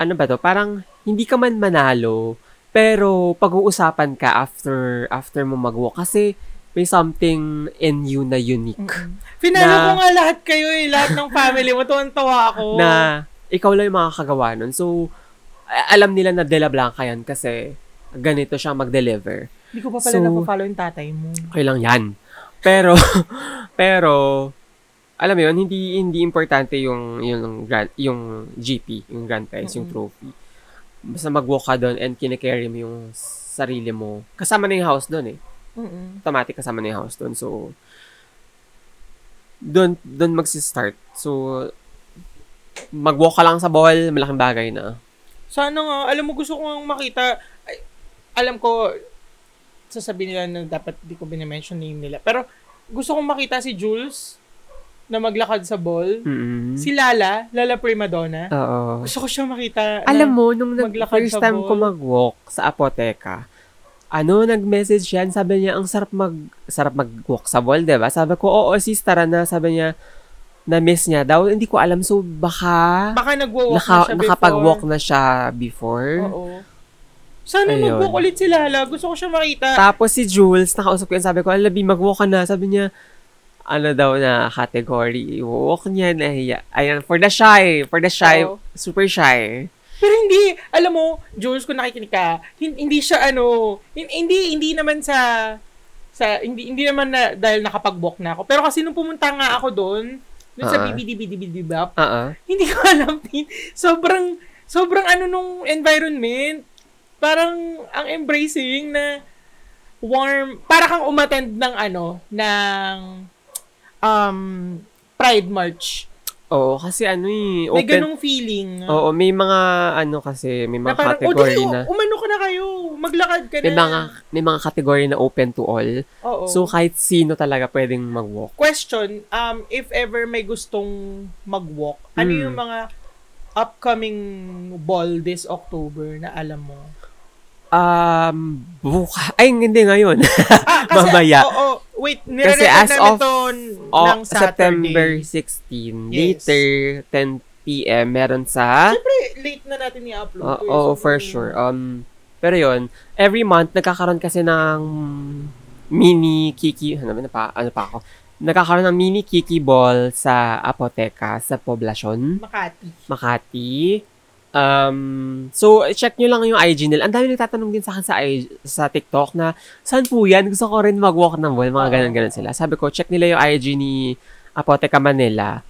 ano ba to? Parang hindi ka man manalo, pero pag-uusapan ka after after mo mag-walk kasi may something in you na unique. Mm-hmm. Finalo na, ko nga lahat kayo eh, lahat ng family mo. Tuwan-tuwa ako. Na ikaw lang yung makakagawa nun. So, alam nila na De La Blanca yan kasi ganito siya mag-deliver. Hindi ko pa pala so, napapalo yung tatay mo. Okay lang yan. Pero, pero, alam mo yun, hindi, hindi importante yung, yung, grand, yung G P, yung grand prize, mm-hmm. yung trophy. Basta mag-walk ka doon and kinakarry mo yung sarili mo. Kasama na yung house doon eh. Mm-hmm. Automatic kasama na yung house doon. So, doon, doon magsistart. So, mag-walk ka lang sa ball, malaking bagay na. Sana nga, alam mo gusto kong makita, ay, alam ko, sasabihin nila na dapat di ko binimension name nila. Pero, gusto kong makita si Jules na maglakad sa ball. Mm-hmm. Si Lala, Lala Primadonna. Oo. Gusto ko siya makita. Alam mo, nung first time ball. ko mag-walk sa Apoteka, ano, nag-message yan, sabi niya, ang sarap, mag, sarap mag-walk sa ball, diba? Sabi ko, oo, sis, tara na. Sabi niya, na-miss niya daw. Hindi ko alam. So, baka... Baka nag-walk naka, na siya before. Nakapag-walk na siya before. Oo. Sana ayun. Mag-walk ulit si Lala. Gusto ko siya makita. Tapos si Jules, nakausap ko yun. Sabi ko, alabi, mag-walk ka na. Sabi niya, ano daw na category. Walk niya na. Ayan, for the shy. For the shy. Oh. Super shy. Pero hindi, alam mo, Jules, kung nakikinig ka, hindi siya ano, hindi, hindi naman sa, sa hindi, hindi naman na, dahil nakapag-walk na ako. Pero kasi nung pumunta nga ako doon, Doon uh-huh. sa B B D, B B D, ba? Uh-huh. Hindi ko alam. Sobrang, sobrang ano nung environment. Parang, ang embracing na warm. Para kang umattend ng ano, ng um, Pride March. Oo, kasi ano eh. Open, may ganong feeling. Oo, may mga ano kasi, may mga na parang, category oh, na. Umano ka na kayo. Maglakad ka na. May mga, may mga category na open to all. Oo. So, kahit sino talaga pwedeng mag-walk. Question, um, if ever may gustong mag-walk, hmm. ano yung mga upcoming ball this October na alam mo? Um, buka. Ay, hindi ngayon. Ah, kasi, mamaya. Oo, oh, oh. Wait, nire-record namin ito ng Saturday. September sixteenth, yes. Later, ten p.m. meron sa... Siyempre, late na natin i-upload. Oo, oh, oh, for sure. Um, pero yun, every month, nagkakaroon kasi ng mini kiki... Ano, ano, pa, ano pa ako? Nagkakaroon ng mini kiki ball sa Apoteka, sa poblasyon. Makati. Makati. Um, so, check nyo lang yung I G nila. Ang dami nagtatanong din sa akin sa, I G, sa TikTok na, saan po yan? Gusto ko rin mag-walk ng wall. Mga ganun-ganun sila. Sabi ko, check nila yung I G ni Apoteka Manila.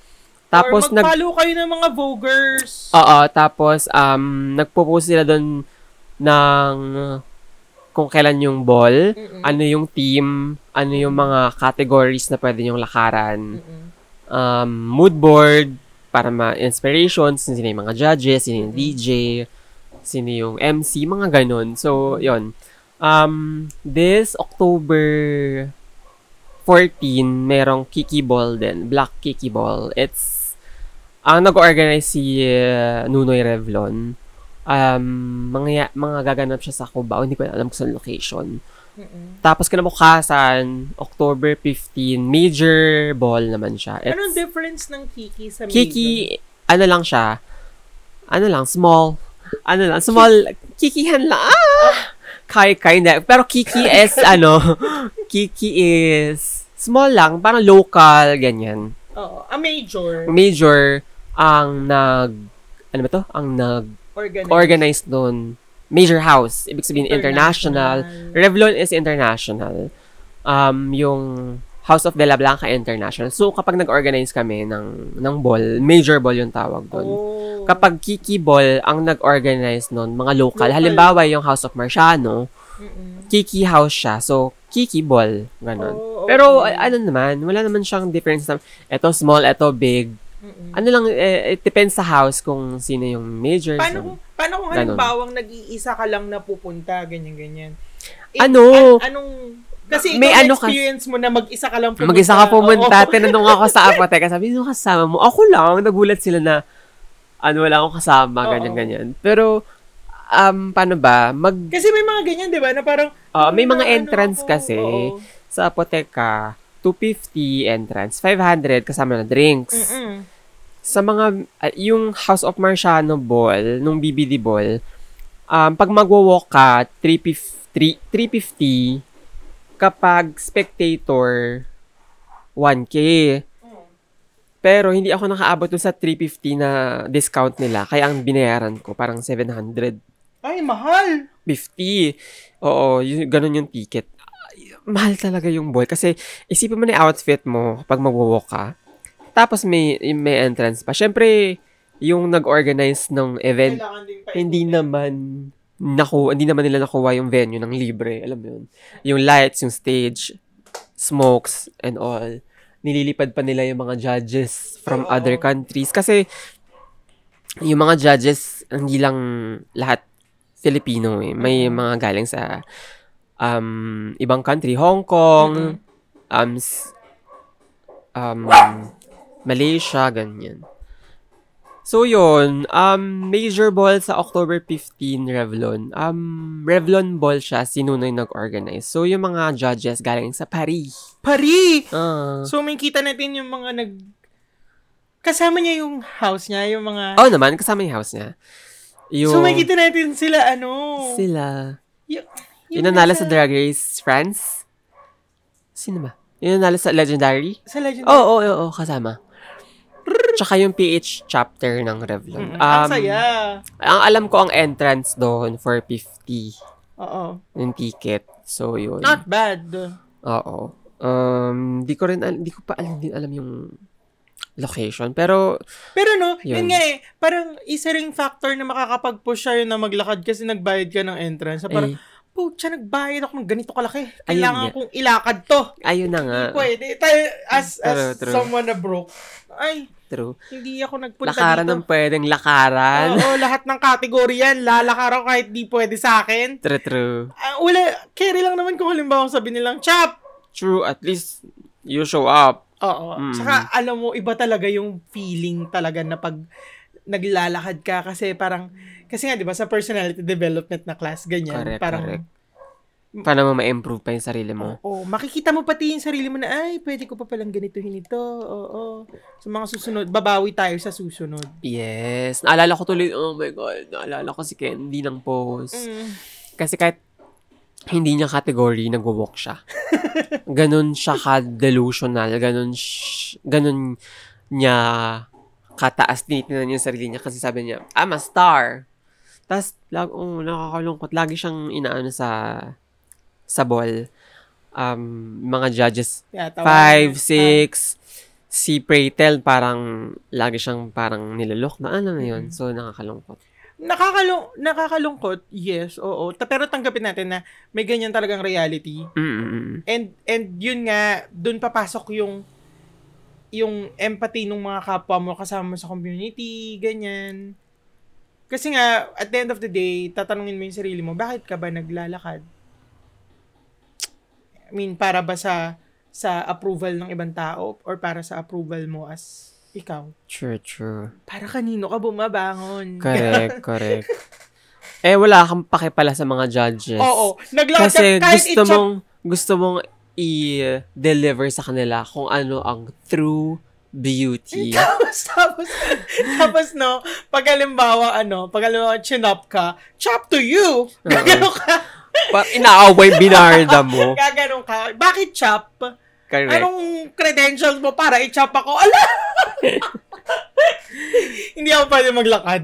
Tapos, or mag-follow nag- kayo ng mga vloggers. Oo. Tapos, um, nagpo-post sila doon ng kung kailan yung ball, mm-mm. ano yung team, ano yung mga categories na pwede nyong lakaran. Um, mood board, para ma-inspirations, sino yung mga judges, sino yung D J, sino yung M C, mga ganun. So, yun. Um, this October fourteenth, merong Kiki Ball din. Black Kiki Ball. It's, ang nag-organize si uh, Nunoy Revlon. Um, mga, mga gaganap siya sa Cubao. Hindi ko alam kung saan location. Mm-mm. Tapos kinabukasan, October fifteenth, major ball naman siya. It's, anong difference ng Kiki sa major? Kiki, ano lang siya, ano lang, small, ano lang, small, kikihan lang, ah! Kai-kai na, pero Kiki is, ano, Kiki is, small lang, parang local, ganyan. Oo, a major. Major, ang nag, ano ba to? Ang nag-organize doon. Major house, ibig sabihin international. international. Revlon is international. Um, yung House of De La Blanca international. So, kapag nag-organize kami ng, ng ball, major ball yung tawag doon. Oh. Kapag Kiki Ball, ang nag-organize noon, mga local. local. Halimbawa, yung House of Marciano, mm-mm. Kiki House siya. So, Kiki Ball, ganun. Oh, okay. Pero, ano naman, wala naman siyang difference na, eto small, eto big. Mm-mm. Ano lang, eh, it depends sa house kung sino yung major. Paano, so, paano kung halimbawang nag-iisa ka lang na pupunta, ganyan-ganyan? It, ano? An- anong Kasi may ikaw ano experience ka, mo na mag-isa ka lang pumunta. Mag-isa ka pumunta. Oh. Tinanong ako sa Apoteka. Sabi, sino kasama mo? Ako lang. Nagulat sila na, ano, wala akong kasama. Ganyan-ganyan. Pero, um, paano ba? Mag... Kasi may mga ganyan, di ba? Na parang, uh, may mga entrance ano kasi. Oh. Sa Apoteka, two hundred fifty entrance. five hundred kasama na drinks. Mm-mm. Sa mga, uh, yung House of Marciano ball, nung B B D ball, um, pag mag-walk ka, three fifty kapag spectator, one K. Pero hindi ako nakaabot sa three fifty na discount nila. Kaya ang binayaran ko, parang seven hundred. Ay, mahal! fifty. Oo, yun, ganun yung ticket. Ay, mahal talaga yung ball. Kasi isipin mo na outfit mo pag mag-walk ka. Tapos may, may entrance pa. Siyempre, yung nag-organize ng event, hindi naman... Naku, hindi naman nila nakuha yung venue ng libre, alam mo yun. Yung lights, yung stage, smokes, and all. Nililipad pa nila yung mga judges from oh, other countries. Kasi, yung mga judges, hindi lang lahat Filipino eh. May mga galing sa um, ibang country. Hong Kong, um, um, Malaysia, ganyan. So, yun, um, major ball sa October fifteenth, Revlon. Um, Revlon ball siya, sinunoy nag-organize. So, yung mga judges galing sa Paris. Paris! Uh, so, may kita natin yung mga nag... Kasama niya yung house niya, yung mga... Oh naman, kasama yung house niya. Yung... So, may kita natin sila, ano... Sila... Y- yung nanalo sa Drag Race France? Sino ba? Yung nanalo sa Legendary? Sa Legendary? Oo, oh, oo, oh, oh, oh, kasama. Tsaka yung P H chapter ng Revlon. Mm, um, ang saya. Ang alam ko ang entrance doon for fifty. Oo. Yung ticket. So, yun. Not bad. Oo. Um, di ko rin, al- di ko pa alam din alam yung location. Pero, pero no, yun, yun nga eh, parang isa ring factor na makakapag-push siya yun na maglakad kasi nagbayad ka ng entrance. So, parang, eh, pucha, nagbayad ako ng ganito kalaki. Kailangan kong ilakad to. Ayun na nga. Pwede. As, as true, true. Someone na broke. Ay. True. Hindi ako nagpunta lakaran dito. Lakaran ng pwedeng lakaran. Oo, oo, lahat ng kategory yan. Lalakaran kahit di pwede sa akin. True, true. Uh, wala, carry lang naman kung halimbawa sabi nilang, chap! True, at least you show up. Oo. Mm. Saka, alam mo, iba talaga yung feeling talaga na pag... naglalakad ka kasi parang kasi nga 'di ba sa personality development na class ganyan correct, parang correct. Para mo ma-improve pa 'yung sarili mo. Oo, oh, makikita mo pati 'yung sarili mo na ay pwede ko pa palang ganituhin ito. Oo. Sa mga susunod, babawi tayo sa susunod. Yes. Naalala ko tuloy, oh my god, naalala ko si Candy ng pose. Mm. Kasi kahit hindi niya category nagwo-walk siya. Ganun siya ka-delusional, ganun sh- ganun niya kataas, tinitingnan niya sarili niya kasi sabi niya, I'm a star. Tapos, lag, oh, nakakalungkot. Lagi siyang inaano sa sa ball. Um, mga judges, five, six, si Praytel, parang lagi siyang parang nilulok na ano na yun. So, nakakalungkot. Nakakalung, nakakalungkot, yes, oo. Pero tanggapin natin na may ganyan talagang reality. Mm-mm. And and yun nga, dun papasok yung yung empathy ng mga kapwa mo kasama mo sa community, ganyan. Kasi nga, at the end of the day, tatanungin mo yung sarili mo, bakit ka ba naglalakad? I mean, para ba sa sa approval ng ibang tao or para sa approval mo as ikaw? True, true. Para kanino ka bumabangon? Correct, correct. Eh, wala kang pake pala sa mga judges. Oo, naglakad kasi ka kahit gusto mong, gusto mong i-deliver sa kanila kung ano ang true beauty. Tapos, tapos, tapos, no, pag halimbawa, ano, pag halimbawa, chin-up ka, chop to you! Gagano ka. Pa- inaaway binarda mo. Gagano ka. Bakit chop? Correct. Anong credentials mo para i-chop ako? Ala! Hindi ako pwede maglakad.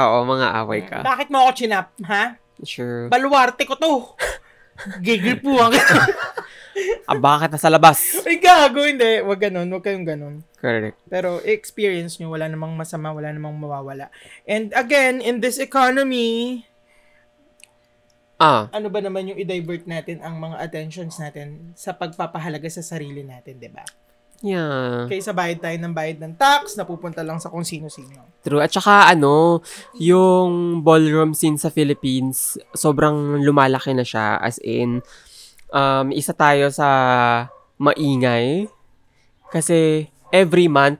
Oo, mga away ka. Bakit mo ako chin-up, ha? Sure. Baluarte ko to. Gigil po ang ito. Ah, bakit nasa labas? Ay, gago, hindi. Huwag ganun. Huwag kayong ganun. Correct. Pero experience nyo, wala namang masama, wala namang mawawala. And again, in this economy, ah. ano ba naman yung i-divert natin ang mga attentions natin sa pagpapahalaga sa sarili natin, di ba? Yeah. Kaysa bayad tayo ng bayad ng tax, napupunta lang sa kung sino-sino. True. At saka ano, yung ballroom scene sa Philippines, sobrang lumalaki na siya. As in, um, isa tayo sa maingay. Kasi every month,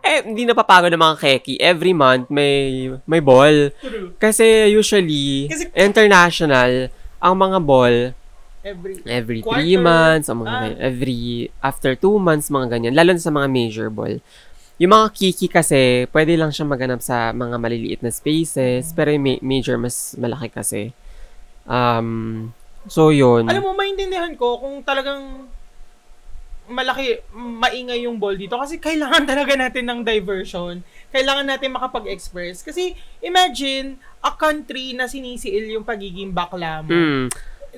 eh, hindi napapagod ng mga keki. Every month, may may ball. True. Kasi usually, Kasi, international, ang mga ball, every every three months, ang mga, ah. every after two months, mga ganyan. Lalo na sa mga major ball. Yung mga kiki kasi, pwede lang siya maganap sa mga maliliit na spaces, pero yung major, mas malaki kasi. Um, so, yun. Alam mo, maintindihan ko kung talagang malaki, maingay yung ball dito kasi kailangan talaga natin ng diversion. Kailangan natin makapag-express. Kasi, imagine, a country na sinisiil yung pagiging bakla mo. Mm.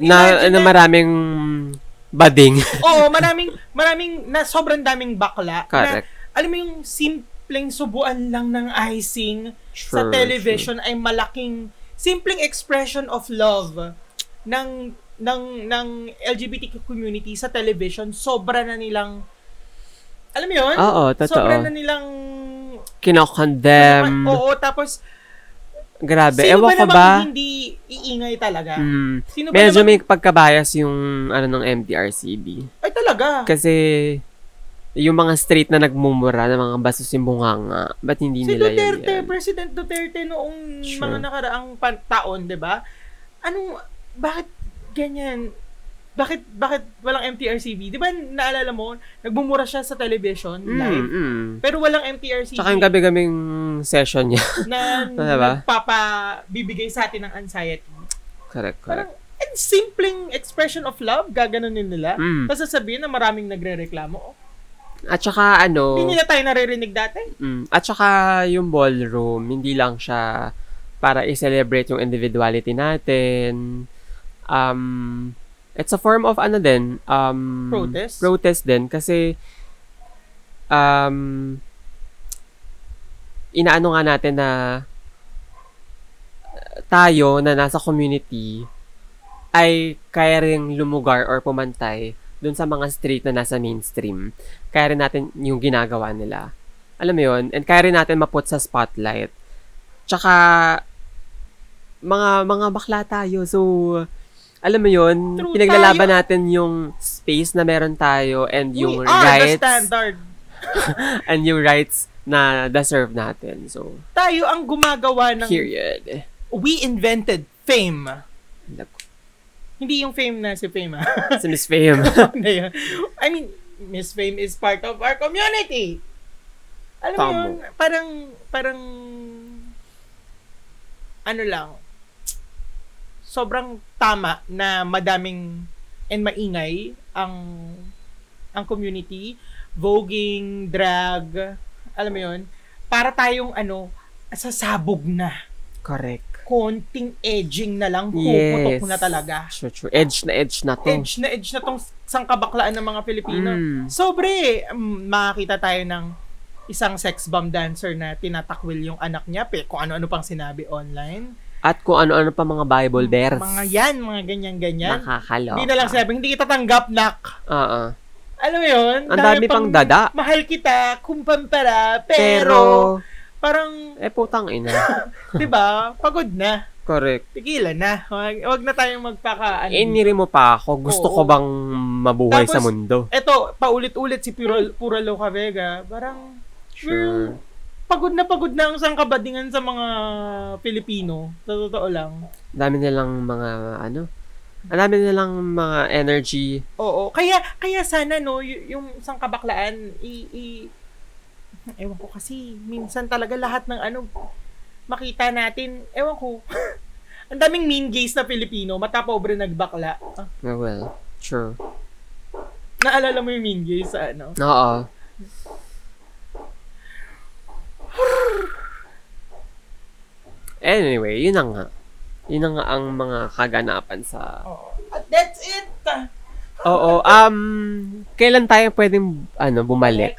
Na, na maraming bading. Oo, maraming, maraming, na sobrang daming bakla. Correct. Na, alam mo yung simpleng subuan lang ng icing sure, sa television sure. ay malaking simpleng expression of love ng ng ng L G B T Q community sa television. Sobra na nilang alam mo yun? Oo, totoo. Sobra na nilang kinokondem. Oo, tapos grabe. Sino ewan ba ko ba? Hindi iingay talaga. Mm. Sino medyo ba may pagkabias yung ano ng M D R C B. Ay talaga. Kasi yung mga straight na nagmumura ng mga basos yung bunganga. Ba't hindi si nila Duterte, yan? Si Duterte, President Duterte noong sure. mga nakaraang pan- taon, di ba? Anong, bakit ganyan? Bakit, bakit walang M T R C B? Di ba naalala mo, nagmumura siya sa television live, mm, mm. pero walang M T R C B. Tsaka yung gabi-gabing session niya. na diba? Nagpapabibigay sa atin ng anxiety. Correct, correct. Parang, and simpleng expression of love, gaganunin nila. Mm. Tapos sasabihin na maraming nagre-reklamo. At saka ano... Hindi nila tayo naririnig dati. Mm, at saka yung ballroom, hindi lang siya para i-celebrate yung individuality natin. Um, it's a form of ano din? Um, protest. Protest din kasi um, inaano nga natin na tayo na nasa community ay kaya ring lumugar or pumantay doon sa mga street na nasa mainstream. Kaya rin natin yung ginagawa nila. Alam mo yun? And kaya rin natin maput sa spotlight. Tsaka, mga mga bakla tayo. So, alam mo yun? True pinaglalaban tayo. Natin yung space na meron tayo and we yung rights. and yung rights na deserve natin. So, tayo ang gumagawa ng... Period. We invented fame. Naku. Hindi yung fame na si Fame, ha? Si Miss Fame. I mean, Miss Fame is part of our community. Alam mo yun, parang, parang, ano lang, sobrang tama na madaming and maingay ang, ang community, voguing, drag, alam mo yun, para tayong, ano, sasabog na. Correct. Konting edging na lang, puputok yes. na talaga. Sure, sure. Edge na edge na to. Edge na edge na tong sangkabaklaan ng mga Pilipino. Mm. Sobre, um, makakita tayo ng isang sexbomb dancer na tinatakwil yung anak niya, pe, kung ano-ano pang sinabi online. At kung ano-ano pa mga Bible verse. Mga yan, mga ganyan-ganyan. Nakakaloka. Hindi na lang sabi, hindi kita tanggap, nak. Oo. Alam mo yun? Ang dami pang dada. Mahal kita, kumpampara, pero... pero... parang... Eh, putang ina. Diba? Pagod na. Correct. Tigilan na. Huwag, huwag na tayong magpaka... Ano. Iniri mo pa ako. Gusto oo, ko bang mabuhay tapos, sa mundo? Eto, paulit-ulit si Pura, Pura Loca Vega. Parang... Sure. Pagod na pagod na ang sangkabadingan sa mga Pilipino. Sa totoo lang. Dami nilang mga ano... Ang dami nilang mga energy. Oo. Kaya, kaya sana no, y- yung sangkabaklaan, i... i- ewan ko kasi, minsan talaga lahat ng ano, makita natin, ewan ko, ang daming mean gays na Pilipino, matapobre nagbakla. Ah. Oh well, sure. Naalala mo yung mean gays sa ano? Oo. Anyway, yun na nga. Yun na nga ang mga kaganapan sa... Oh. That's it! Oo, um, kailan tayo pwedeng ano, bumalik?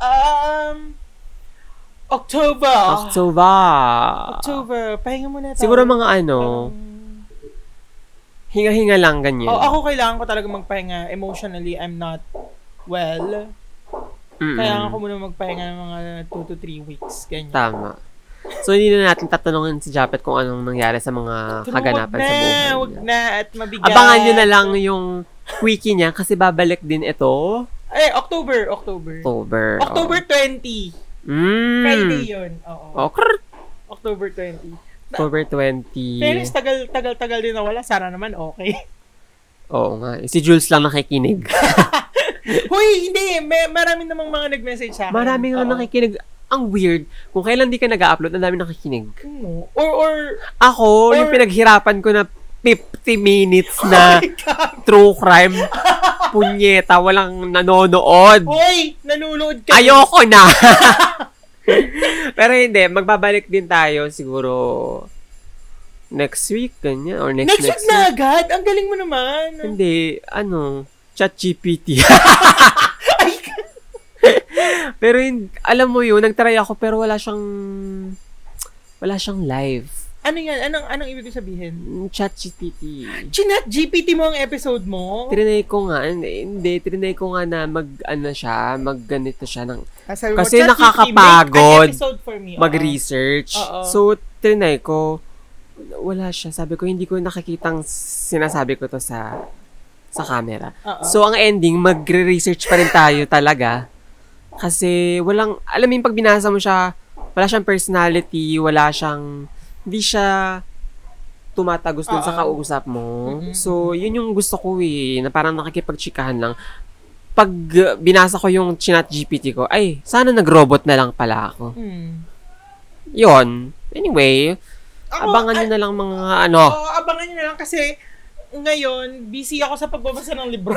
Um, October. October. October. Pahinga muna tayo. Siguro mga ano, um, hinga-hinga lang ganyan. Oh, ako kailangan ko talaga magpahinga. Emotionally, I'm not well. Mm-mm. Kailangan ko muna magpahinga ng mga two to three weeks. Ganyan. Tama. So, hindi na natin tatanungin si Japheth kung anong nangyari sa mga True, kaganapan na, sa buhay niya. Wag na, at mabigat. Abangan nyo na lang yung quickie niya kasi babalik din ito. Eh, October, October. October. October oh. twentieth. Mm. Friday yun. Oo. Okay. October twentieth. October twentieth. Pero tagal-tagal-tagal din nawala. Sana naman okay. Oo nga. Si Jules lang nakikinig. Hoy, hindi. May, marami namang mga nag-message sa akin. Marami nga nakikinig. Ang weird. Kung kailan di ka nag-upload, ang dami nakikinig. No. Or, or... Ako, or, yung pinaghirapan ko na fifty minutes na oh true crime. Punyeta, walang nanonood. Hoy, nanonood ka. Ayoko na. Pero hindi, magbabalik din tayo siguro next week, ganyan. Or next, next, next week. Next week na agad? Ang galing mo naman. Hindi, ano, ChatGPT. Pero alam mo yun, nagtry ako pero wala siyang wala siyang live. Ano yan? Anong anong ibig sabihin? ChatGPT. ChatGPT mo ang episode mo? Trinay ko nga, hindi, hindi trinay ko nga na mag ano siya, magganito siya ng Kasi, kasi mo, nakakapagod me, mag-research. Uh-oh. So trinay ko wala siya. Sabi ko hindi ko nakikitang sinasabi ko to sa sa camera. Uh-oh. So ang ending magre-research pa rin tayo talaga. Kasi walang, alam mo yung pag binasa mo siya, wala siyang personality, wala siyang, hindi siya tumatagos dun sa kausap mo. Mm-hmm. So, yun yung gusto ko eh, na parang nakikipagchikahan lang. Pag uh, binasa ko yung ChatGPT ko, ay, sana nag-robot na lang pala ako. Mm. Yun. Anyway, ako, abangan nyo na lang mga ano. Oo, oh, abangan nyo na lang kasi ngayon, busy ako sa pagbabasa ng libro.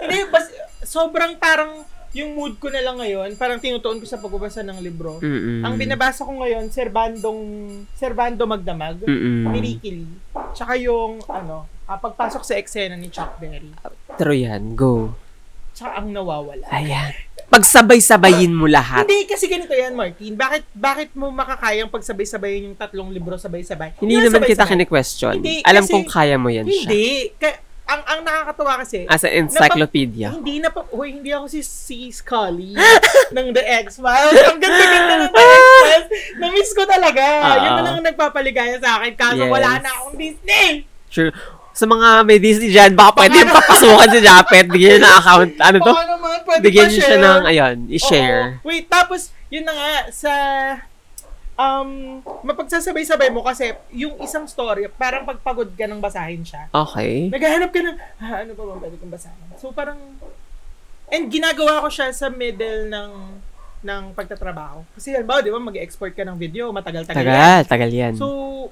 Hindi, bas, sobrang parang, yung mood ko na lang ngayon, parang tinutuon ko sa pagbabasa ng libro. Mm-mm. Ang binabasa ko ngayon, Servandong, Servando Magdamag, Mirikili, tsaka yung, ano, ah, pagpasok sa eksena ni Chuck Berry. Pero yan, go. Tsaka ang nawawala. Ayan. Pagsabay-sabayin mo lahat. Hindi, kasi ganito yan, Martin. Bakit bakit mo makakayang pagsabay-sabayin yung tatlong libro sabay-sabay? Hindi yung naman sabay-sabay. Kita kini-question. Hindi, alam kasi, kong kaya mo yan hindi, siya. Hindi, ka- Ang ang nakakatawa kasi as an encyclopedia. Napa, hindi na pa hoy hindi ako si si Scully ng The X-Files. Ang ganda-ganda ng The X-Files. Na-miss ko talaga. Uh-oh. Yun na lang ang nagpapaligaya sa akin kasi yes. Wala na akong Disney. Sure. Sa mga may Disney dyan, baka pwede papasukan si Japheth. Bigyan niya ng account. Ano to? Baka naman, pwede bigyan niya siya ng, ayun, i-share. Oo. Wait, tapos, yun na nga, sa, um, mapagsasabay-sabay mo kasi yung isang story, parang pagpagod ka nang basahin siya. Okay. Naghahanap ka ng, ah, ano ba ba pwede kong basahin? So, parang, and ginagawa ko siya sa middle ng, ng pagtatrabaho. Kasi, halimbawa, di ba, mag-export ka ng video, matagal-tagal tagal, yan. Tagal yan. So,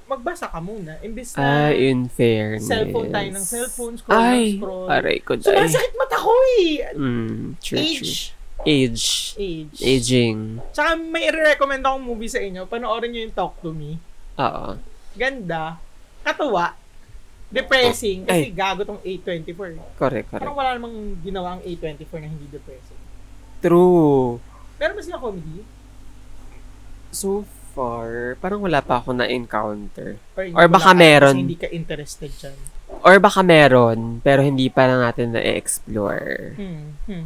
magbasa ka muna. Imbis na, ah, in fairness. Cellphone tayo ng cellphone, scroll ay, ng scroll. Aray ko dahil. So, masakit mata ko eh. Mm, true, Age. True. Age. Age. Aging. Tsaka, may i-recommend akong movie sa inyo. Panoorin nyo yung Talk to Me. Oo. Ganda. Katawa. Depressing. Kasi ay. Gago tong A twenty-four. Correct, correct. Parang wala namang ginawa ang A twenty-four na hindi depressing. True. Pero ba sila comedy? So far, parang wala pa ako na-encounter. Or, Or baka meron. Hindi ka interested dyan. Or baka meron, pero hindi pa lang natin na-explore. Hmm, hmm,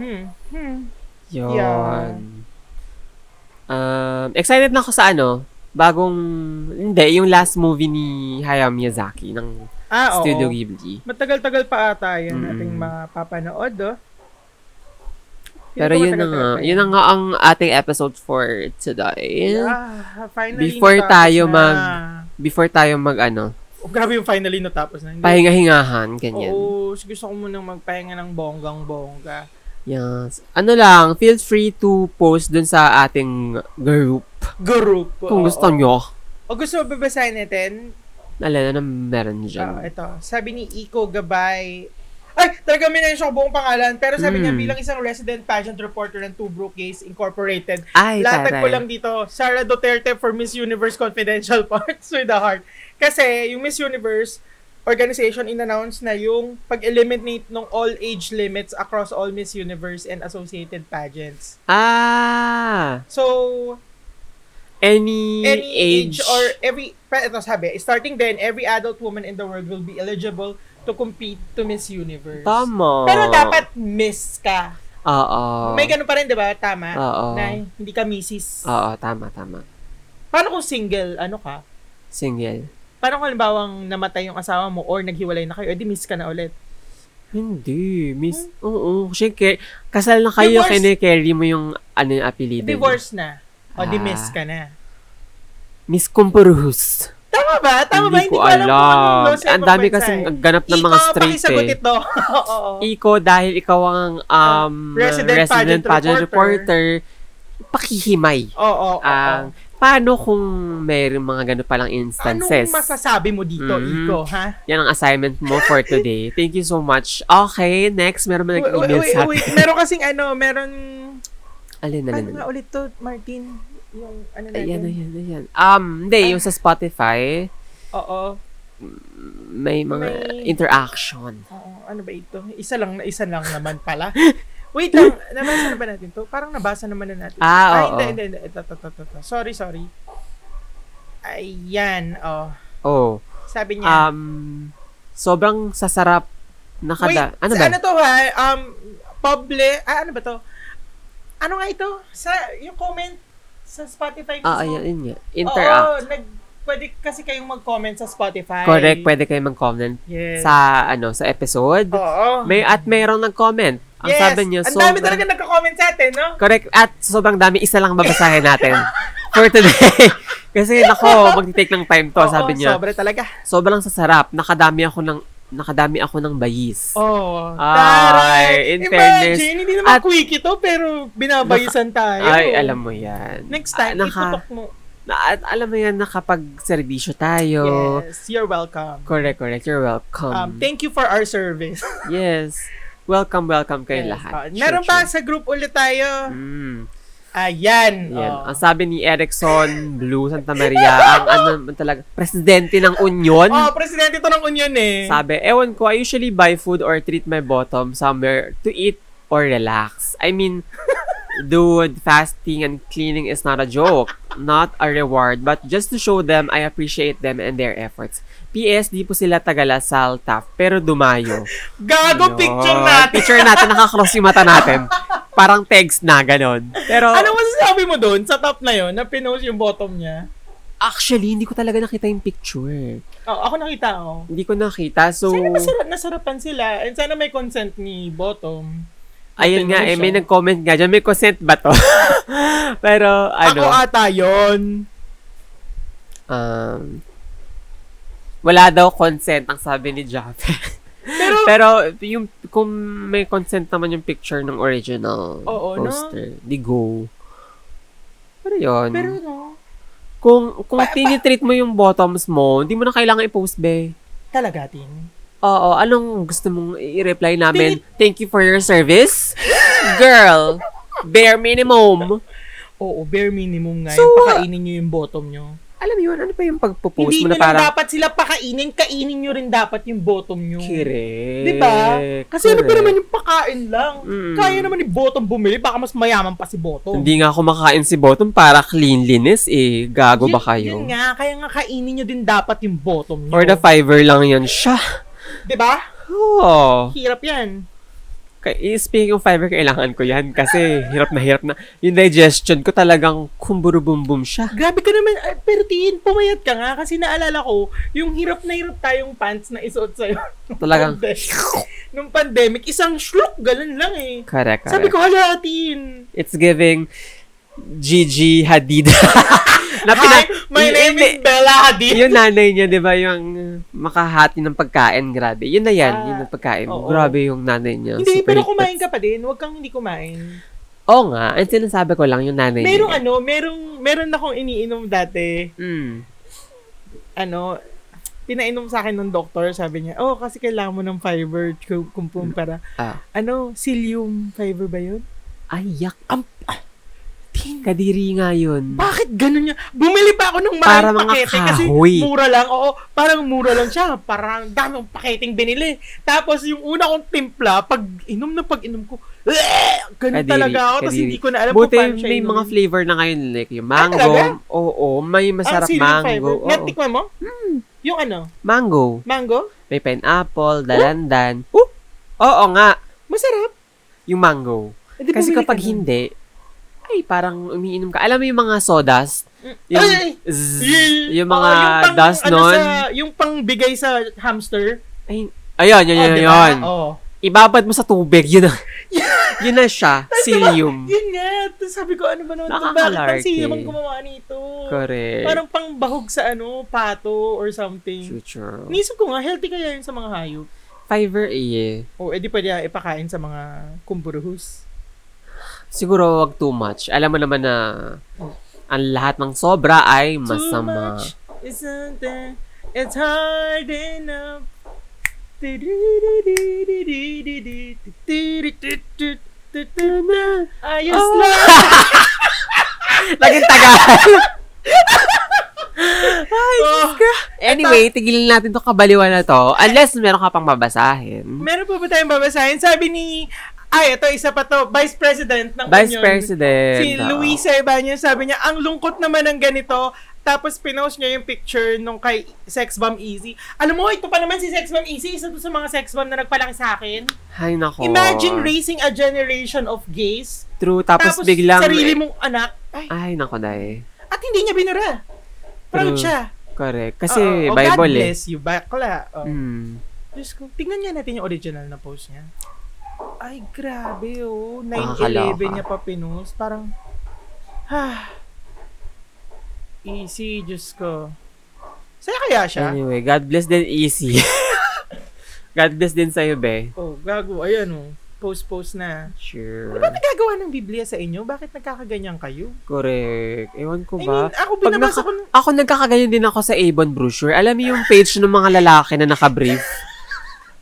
hmm, hmm. Yun. Yeah. Um, excited na ako sa ano, bagong, hindi, yung last movie ni Hayao Miyazaki ng ah, Studio oo. Ghibli. Matagal-tagal pa ata yan mm. ating mapapanood, oh. Pero yun na nga, yun na nga ang ating episode for today. Yeah, finally before tayo na. mag, before tayo mag ano. Oh, grabe yung finally natapos na. Pahinga-hingahan, ganyan. Oo, gusto ko munang magpahinga ng bonggang-bongga. Yes. Ano lang, feel free to post dun sa ating group. Group. Kung oo, gusto oo. nyo. O gusto mo babasahin natin? Alala na meron dyan. Oh, ito, sabi ni Iko Gabay, ay, talaga minensyon ko buong pangalan. Pero sabi mm. niya, bilang isang resident pageant reporter ng Two Broke Gays Incorporated, ay, latag ko lang dito, Sarah Duterte for Miss Universe Confidential Parts with a Heart. Kasi yung Miss Universe organization in-announce na yung pag-eliminate ng all age limits across all Miss Universe and associated pageants. Ah! So, Any, any age, age or every, ito sabi, starting then, every adult woman in the world will be eligible to compete to Miss Universe. Tama. Pero dapat miss ka. Oo. May ganun pa rin, di ba? Tama. Oo. Na hindi ka missis. Oo, tama, tama. Paano kung single, ano ka? Single. Paano kung halimbawang namatay yung asawa mo or naghiwalay na kayo, edi miss ka na ulit? Hindi, miss. Hmm? Oo, kasi kasal na kayo, kine-carry mo yung ano yung apelido. Divorce na. O ah. Di miss ka na. Miss Kumpurhus. Tama ba? Tama hindi ba? Hindi ko alam. alam. Ang dami kasing ganap ng Iko, mga straight eh. Iko, pakisagot ito. Iko, dahil ikaw ang um, resident, resident pageant, pageant reporter, reporter pakihimay. Oo, oo, um, oo. Paano kung mayroong mga gano'n palang instances? Anong masasabi mo dito, mm-hmm. Iko, ha? Yan ang assignment mo for today. Thank you so much. Okay, next. Meron mo nag-email sa akin. Meron kasing ano, meron... Alin, alin, alin. Paano nga ulit to, Martin? Yung ano na yan? Ayan, ayan, ayan. Um, hindi, yung sa Spotify. Oo. May mga may... interaction. Oo, ano ba ito? Isa lang, isa lang naman pala. Wait lang, nabasa na ba natin to? Parang nabasa naman na natin. Ah, oo. Ay, hindi, hindi, hindi. Ito, ito, ito, ito. Sorry, sorry. Ayan, oh. Oh. Sabi niya. Um, sobrang sasarap na kada... Wait, ano ba? Ano to ha? Um, public... Ah, ano ba to? Ano nga ito? Sa, yung comment sa Spotify mismo? Ah, ayan, yun. Interact. Oo, nag... Pwede kasi kayong mag-comment sa Spotify. Correct, pwede kayong mag-comment yes. sa ano sa episode. Oo. May at mayroong nag-comment. Ang yes. sabi niya, so ang dami talaga nagka-comment sa atin, no? Correct. At sobrang dami, isa lang babasahin natin for today. Kasi nako, magti-take ng time to, oo, sabi niya. Sobra talaga. Sobrang sasarap. Nakadami ako ng nakadami ako ng bayis. Oo. Oh, taray! In fairness. Imagine, hindi naman at, quick ito, pero binabayisan naka, tayo. Ay, alam mo yan. Next time, uh, naka, itutok mo. Na, at alam mo yan, nakapag-servisyo tayo. Yes, you're welcome. Correct, correct. You're welcome. Um, thank you for our service. Yes. Welcome, welcome kayo yes. lahat. Uh, sure, meron sure. pa sa group ulit tayo. Mm. Ayan. Ayan. Oh. Ang sabi ni Erickson Blue Santa Maria, ang ano talaga, presidente ng Union. Oh, presidente to ng Union eh. Sabi, ewan ko, I usually buy food or treat my bottom somewhere to eat or relax. I mean... Dude, fasting and cleaning is not a joke, not a reward, but just to show them I appreciate them and their efforts. P S, di po sila tagalasal tough, pero dumayo. Gago, no. Picture natin. Picture natin, nakakross yung mata natin. Parang text na, ganon. Pero, ano masasabi mo doon sa top na yon na pinost yung bottom niya? Actually, hindi ko talaga nakita yung picture. Oh, ako nakita, oh. Hindi ko nakita, so... Sana masarap, nasarapan sila, and sana may consent ni bottom. Ayun nga, eh, may nag-comment nga dyan. May consent ba to? Pero, ano? Ako ata yun. Um, wala daw consent, ang sabi ni Japheth. Pero, Pero yung, kung may consent naman yung picture ng original oo, poster, no? Di go. Pero yun. Pero no. Kung, kung pa, tinitreat mo yung bottoms mo, hindi mo na kailangan i-post, be. Talaga, Tin? Oo, anong gusto mong i-reply namin? Thank you for your service? Girl, bare minimum. Oo, bare minimum nga so, yung pakainin nyo yung bottom nyo. Alam yun, ano pa yung pagpo-post hindi mo na parang... Hindi nyo dapat sila pakainin, kainin nyo rin dapat yung bottom nyo. Correct. Diba? Kasi correct. Ano pa naman yung pakain lang? Mm. Kaya naman ni bottom bumili, baka mas mayaman pa si bottom. Hindi nga kumakain si bottom para cleanliness eh. Gago yun, ba kayo? Yun nga, kaya nga kainin nyo din dapat yung bottom nyo. Or the fiver lang yan siya. Diba? Oo. Hirap yan. Speaking of fiber, kailangan ko yan kasi hirap na hirap na. Yung digestion ko talagang kumburu-bum-bum siya. Grabe ka naman. Pero Tin, pumayat ka nga kasi naalala ko, yung hirap na hirap tayong pants na isuot sa'yo. Talagang. Nung pandemic, isang shluk, ganun lang eh. Correct, correct. Sabi ko, hala, Tin. It's giving Gigi Hadid. Na pina- Hi, my name y- is Bella Hadid. Yung nanay niya, di ba, yung makahati ng pagkain, grabe. Yun na yan, ah, yun ang pagkain. Oo. Grabe yung nanay niya. Hindi, pero hiktas. Kumain ka pa din. Huwag kang hindi kumain. Oo nga. Ang sinasabi ko lang, yung nanay merong, niya. Merong ano, merong, meron akong iniinom dati. Mm. Ano, pinainom sa akin ng doktor, sabi niya, oh, kasi kailangan mo ng fiber, kumpum para, ah. ano, psyllium fiber ba yun? Ay, yak. Am- ah. Kadiri nga yun. Bakit ganun niya? Bumili pa ako ng maraming pakete kasi mura lang. Oo, parang mura lang siya. Parang daming paketing binili. Tapos yung una kong timpla, pag inom na pag inom ko, ganun kadiri, talaga ako. Tapos hindi ko na alam buti, kung paano siya may inom. Mga flavor na ngayon. Like yung mango. Ay, oo, oo, may masarap ang mango. Oh, natikman mo? Hmm. Yung ano? Mango. Mango? May pineapple, dalandan. Oh? Oo nga. Masarap. Yung mango. Kasi kapag ka hindi, ay, parang umiinom ka. Alam mo yung mga sodas Yung, ay, zzz, yung mga uh, yung pang, dust ano nun. Sa, yung pangbigay sa hamster. Ay, ayun, yun, oh, yun, diba? Yun. Oh. Ibabad mo sa tubig, yun na. Yun na siya, psyllium. Yun nga, sabi ko, ano ba naman ito? Bakit ang psyllium ang gumawa nito? Correct. Parang pangbahog sa ano, pato or something. Future. Nisip ko nga, healthy kaya yun sa mga hayop. Fiber A eh. O, oh, edi pwede ipakain sa mga kumburuhus. Siguro wag too much. Alam mo naman na oh. Ang lahat ng sobra ay masama. Too much isn't there. It's hard enough. Ayos oh. Lang. Laging Tagalog. Ay, oh, anyway, eto, tigilan natin 'tong kabaliwan na 'to unless meron ka pang babasahin. Meron po ba tayong babasahin? Sabi ni ay, ito, isa pa to. Vice President ng Vice Union. President. Si oh. Luisa Ibanez, sabi niya, ang lungkot naman ng ganito. Tapos, pinost niya yung picture nung kay Sexbomb Easy. Alam mo, ito pa naman si Sexbomb Easy. Isa to sa mga sexbomb na nagpalaki sa akin. Ay, nako. Imagine raising a generation of gays. True. Tapos, tapos biglang... sarili mong anak. Ay, ay nako, dahi. At hindi niya binura. Proud siya. Correct. Kasi, oh, Bible eh. Oh, God bless eh. You. Bakla. Oh. Mm. Diyos ko. Tingnan niya natin yung original na post niya. Ay, grabe, oh. nine eleven niya pa pinost. Parang, ha. Easy, Diyos ko. Saya kaya siya? Anyway, God bless din Easy. God bless din sa'yo, be. Oh, gago. Ayan, oh. Post-post na. Sure. Ano ba nagagawa ng Biblia sa inyo? Bakit nagkakaganyan kayo? Correct. Ewan ko ba? I mean, ako binabasa naka- ko ng... Ako, nagkakaganyan din ako sa Avon brochure. Alam niyo yung page ng mga lalaki na nakabrief?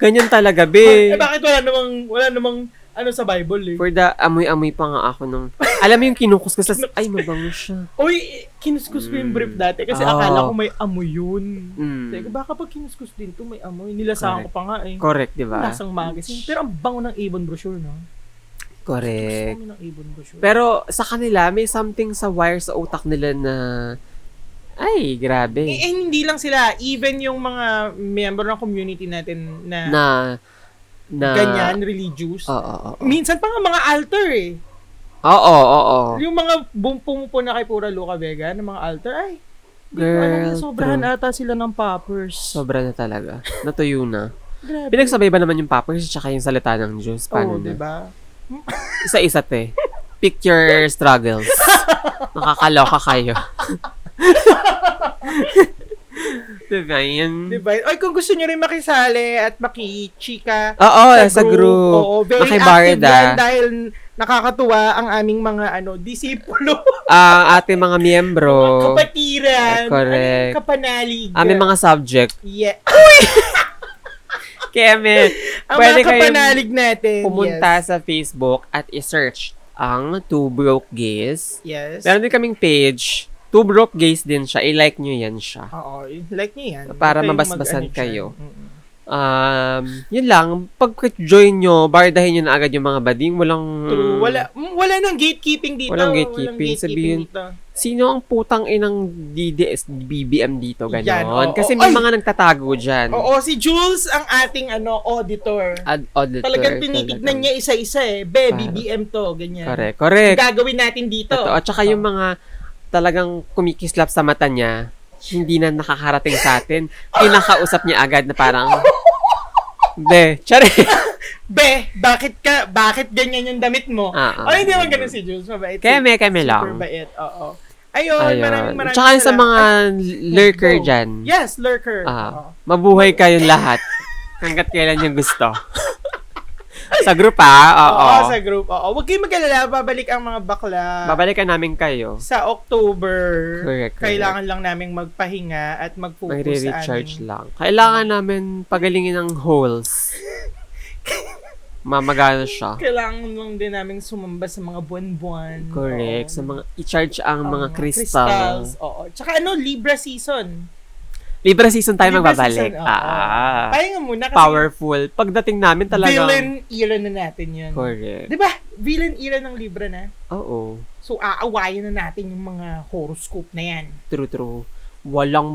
Ganyan talaga, be. Eh, bakit wala namang, wala namang, ano sa Bible, eh? For the, amoy-amoy pa nga ako nung, alam mo yung kinukuskus sa, ay, mabango siya. Uy, kinuskus ko mm. yung brief dati kasi oh. akala ko may amoy yun. Mm. Sabi ko, baka pag kinuskus din to, may amoy. Nilasahan ko pa nga, eh. Correct, di ba? Lasang magazine. Pero ang bango ng Avon brochure, no? Correct. Gusto namin ng Avon brochure. Pero sa kanila, may something sa wire sa utak nila na, ay, grabe. Eh, eh, hindi lang sila. Even yung mga member ng community natin na, na, na ganyan, religious. Oh, oh, oh, oh. Minsan pa nga mga altar eh. Oo, oh, oo, oh, oh. Yung mga bumupupo na kay Pura Luca Vega ng mga altar, ay, girl, sobrahan true. Ata sila ng poppers. Sobra na talaga. Natuyo na. Pinagsabay ba naman yung poppers at saka yung salita ng Diyos? Paano oh, na? Diba? Isa-isa te. Picture struggles. Nakakaloka kayo. Divine. Divine. Oy, kung gusto nyo rin makisali at makichika oo, sa group. group. Oo, very Makibarda. Active yan dahil nakakatuwa ang aming mga ano disipulo. Ang uh, ating mga miyembro. Kapatiran. Correct. Kapanalig. Aming mga subject. Yeah. Uy! Keme, ang pwede mga kapanalig natin. Pumunta yes. sa Facebook at i-search ang Two Broke Gays. Yes. Meron din kaming page. Two Broke Gays din siya. I-like nyo yan siya. Oo. I-like nyo yan. Para kayo mabasbasan kayo. Um, yun lang. Pagka-join nyo, bardahin nyo na agad yung mga bading. Walang... True. Wala, wala nang gatekeeping dito. Walang gatekeeping. Walang gatekeeping sabihin, dito. Sino ang putang inang D D S, B B M dito? Ganon. Oh, kasi oh, may ay, mga nagtatago dyan. Oo. Oh, oh, si Jules ang ating ano auditor. Ad- auditor. Talagang tinitignan niya isa-isa eh. Be, para. B B M to. Ganyan. Correct. Correct. Gagawin natin dito. Totoo. At saka oh. yung mga... talagang kumikislap sa mata niya, hindi na nakakarating sa atin. Kinakausap niya agad na parang, be, tsari. Be, bakit ka, bakit ganyan yung damit mo? Uh-uh. O, hindi naman ganun si Jules. Mabait. Kaya may, kaya may lang. Super bait, oo. Ayun, Ayun, maraming maraming. Tsaka sa mga ay, lurker go. Dyan. Yes, lurker. Uh, mabuhay kayong lahat. Hanggat kailan yung gusto. Sa group ah, oo. Oo, sa group, oo. Huwag kayong mag-alala, babalik ang mga bakla. Babalikan namin kayo. Sa October, correct, correct. Kailangan lang namin magpahinga at mag-focus sa amin. Mag-recharge lang. Kailangan namin pagalingin ang holes. Mamagana siya. Kailangan lang din namin sumamba sa mga buwan-buwan. Correct. Oo. Sa mga, i-charge ang oo, mga crystals. crystals. Oo. Tsaka ano, Libra season. Libra season tayo Libra magbabalik. Season, oh, ah, oh. Pahinga muna kasi powerful. Pagdating namin talagang villain era na natin yun. Correct. Diba? Villain era ng Libra na. Oo. So, aawayan na natin yung mga horoscope na yan. True, true. Walang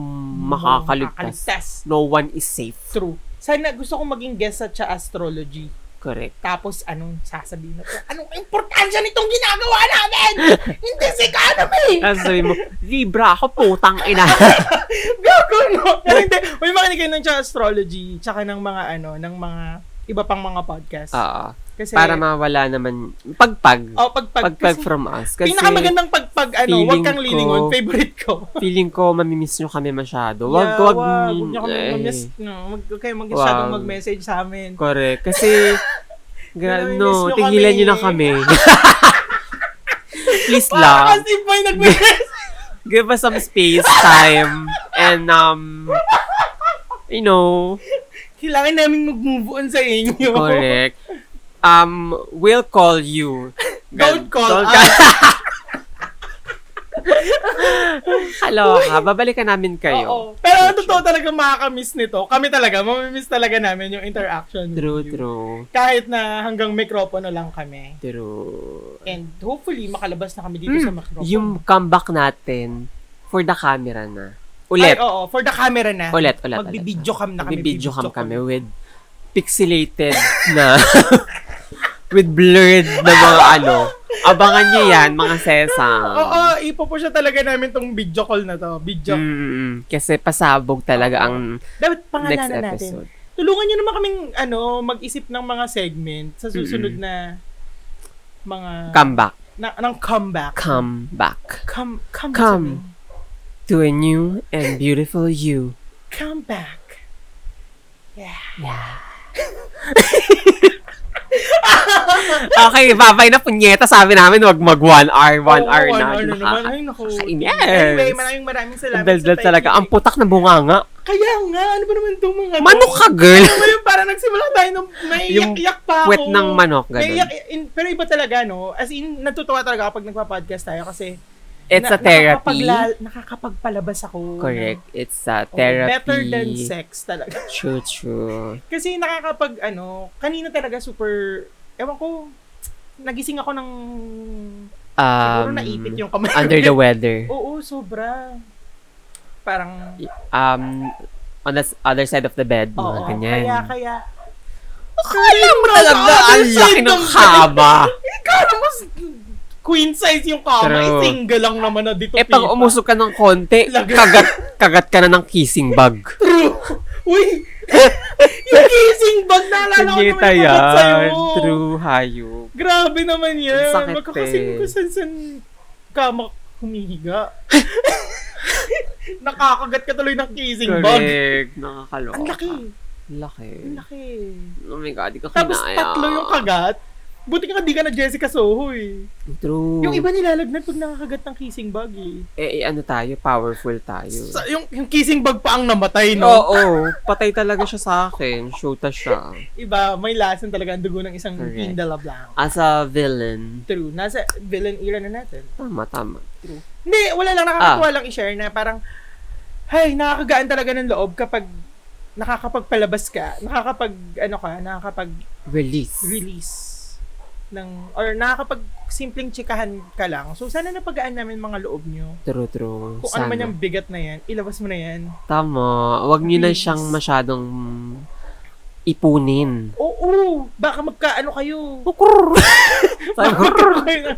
makakaligtas. makakaligtas. No one is safe. True. Sana gusto kong maging guest sa astrology. Correct. Tapos, anong sasabihin na to? Anong importansya nitong ginagawa namin? Hindi si Kanami! Sasabihin mo, Libra ako, putang ina. Gago, no? Pero hindi. May makinig kayo ng astrology, tsaka ng mga, ano, ng mga, iba pang mga podcast. Oo. Kasi, para mawala naman, pagpag. Oo, oh, pagpag. Pagpag from us. Kasi, pinakamagandang pagpag, ano, wag kang lilingon, ko, favorite ko. Feeling ko, mamimiss nyo kami masyado. Wag, yeah, wag, wag nyo kami eh, mamimiss, no? Huwag kayo masyadong wow. mag-message sa amin. Correct. Kasi, gra- no, nyo tingilan kami. Nyo na kami. Please wow, lang. Kasi po yung nag-message. Give us some space, time, and, um, you know, kailangan namin mag-move on sa inyo. Correct. Um, we'll call you. Don't call Don't us. Hello, ha, babalikan namin kayo. Oo, pero totoo talaga makakamiss nito. Kami talaga, mamimiss talaga namin yung interaction. True, true. Kahit na hanggang mikropono lang kami. True. And hopefully, makalabas na kami dito mm, sa mikropono. Yung comeback natin for the camera na. Ulit. Ay, oo, for the camera na. Ulit, ulit. Magbibidyo cam na kami. Magbibidyo cam kami with pixelated na. With blurred na mga ano. Abangan nyo yan, mga sesang. Oo, ipopusha talaga namin tong video call na to. Video. Mm, kasi pasabog talaga okay. ang dapat next episode. Natin. Tulungan nyo naman kaming ano, mag-isip ng mga segment sa susunod mm-mm. na mga... Comeback. Na, ng comeback. Comeback. Come, come, come to a new and beautiful you. Come back. Yeah. Yeah. Okay, babay na punyeta. Sabi namin, wag mag one hour, one oh, hour one na. Hour na naman. Ay, naku. Yes. Anyway, maraming maraming salamat sa tayo. Talaga. Ang putak na bunganga. Kaya nga, ano ba naman itong mga... Manok ka, girl. Ano ba yung parang nagsimula tayo nung may iyak-iyak pa ako. Wet ng manok, ganun. Iyak, in, pero iba talaga, no? As in, natutuwa talaga kapag nagpa-podcast tayo kasi... It's na, a therapy. Nakakapagla- nakakapagpalabas ako. Correct. Na, it's a therapy. Oh, better than sex talaga. True, true. Kasi nakakapag, ano, kanina talaga super, ewan ko, nagising ako ng, um, siguro naipit yung kamay. Under the weather. Oo, sobra. Parang, um, on the other side of the bed. Oo, mga ganyan. Kaya, kaya. Akala mo talaga, ang laki ng kaba. Ikala mo, queen size yung kamay, single lang naman na dito. Eh, pipa. Pag umusog ka ng konti, kagat, kagat ka na ng kissing bag. True. Uy, yung kissing bag, naalala ko naman yung kagat sa'yo. True, hayop. Grabe naman yan. Magkakasing ko san-san ka humihiga. Nakakagat ka tuloy ng kissing correct. Bag. Correct. Nakakaloka. Ang laki. Laki. Ang laki. Oh my God, di ka tapos kinaya. Tapos tatlo yung kagat. Buti ka di ka na Jessica Soho eh. True. Yung iba nilalagnat pag nakakagat ng kissing bag eh. Eh, eh ano tayo? Powerful tayo. Sa, yung, yung kissing bag pa ang namatay, no? Oo. Oh, patay talaga siya sa akin. Shota siya. Iba, may lasan talaga ang dugo ng isang Tino de la Blanca. As a villain. True. Nasa villain era na natin. Tama, tama. True. Hindi, wala lang. Nakakatuwa ah. lang i-share na parang, hey, nakakagaan talaga ng loob kapag nakakapagpalabas ka. Nakakapag, ano ka, nakakapag... Release. Release. Ng or nakakapag simpleng tsikahan ka lang. So, sana napagaan namin mga loob nyo. True, true. Kung sana. Ano man yung bigat na yan, ilabas mo na yan. Tama. Huwag nyo na siyang masyadong ipunin. Oo. Baka magka, ano kayo? Bukur! Bukur kayo na.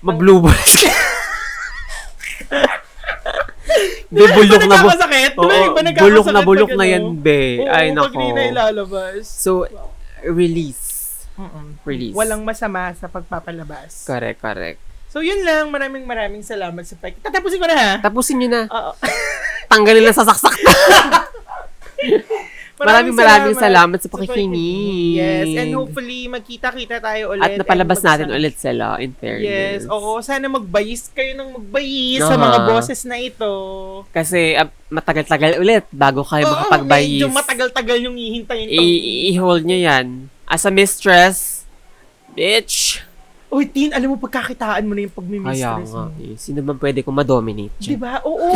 Maglubos. Be, bulok na bulok. Bulok, bulok na bulok na yan, be. Oo, ay, nako. Pag hindi na ilalabas. So, release. Mm-mm. Release. Walang masama sa pagpapalabas. Correct, correct. So, yun lang. Maraming maraming salamat sa pag... Tatapusin ko na, ha? Tapusin nyo na. Oo. Tanggalin lang sa saksak. Maraming maraming salamat, salamat sa pakikinig. Yes. And hopefully, magkita-kita tayo ulit. At napalabas natin ulit sila, in fairness. Yes. Oo. Sana magbayis kayo ng magbayis uh-huh. sa mga boses na ito. Kasi, uh, matagal-tagal ulit bago kayo oo, makapagbayis. Oo. Medyo matagal-tagal yung hihintayin. I-hold nyo yan. As a mistress, bitch. Uy, Tin, alam mo, pagkakitaan mo na yung pagmi-mistress mo. Eh. Sino bang pwede kong ma-dominate? Diba? Oo.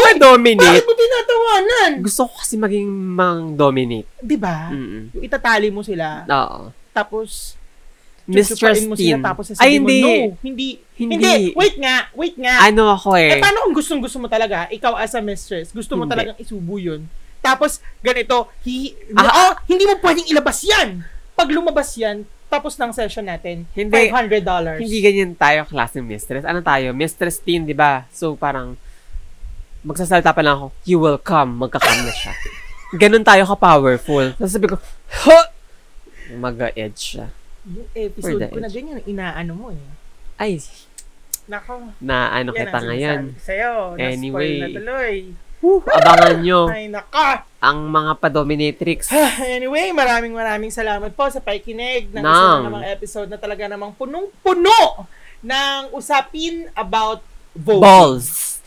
Ma-dominate? Bakit mo tinatawanan? Gusto ko kasi maging mang-dominate. Diba? Mm-mm. Yung itatali mo sila. Oo. Tapos, mistress Tin. Mo sila, tapos ay, hindi. Mo, no, hindi. Hindi. Hindi. Wait nga. Wait nga. Ano ako eh. Eh, paano kung gustong-gusto mo talaga, ikaw as a mistress, gusto mo hindi. Talagang isubo yun? Tapos, ganito, hi- ah, oh, hindi mo pwedeng ilabas yan. Pag lumabas yan, tapos ng session natin, hindi, five hundred dollars. Hindi ganyan tayo klase mistress. Ano tayo? Mistress teen, di ba? So, parang, magsasalita pa lang ako, you will come, magka-come na siya. Ganun tayo ka-powerful. Tapos sabi ko, huh! Mag-edge siya. Yung episode ko edge na ganyan, inaano mo eh. Ay, nako. Na ano yan kita ngayon. Sa'yo, anyway, na-spoil na tuloy. Woo, abangan nyo ay, ang mga pa-dominatrix. Anyway, maraming maraming salamat po sa pakikinig ng isa namang episode na talaga namang punong-puno ng usapin about voting. Balls.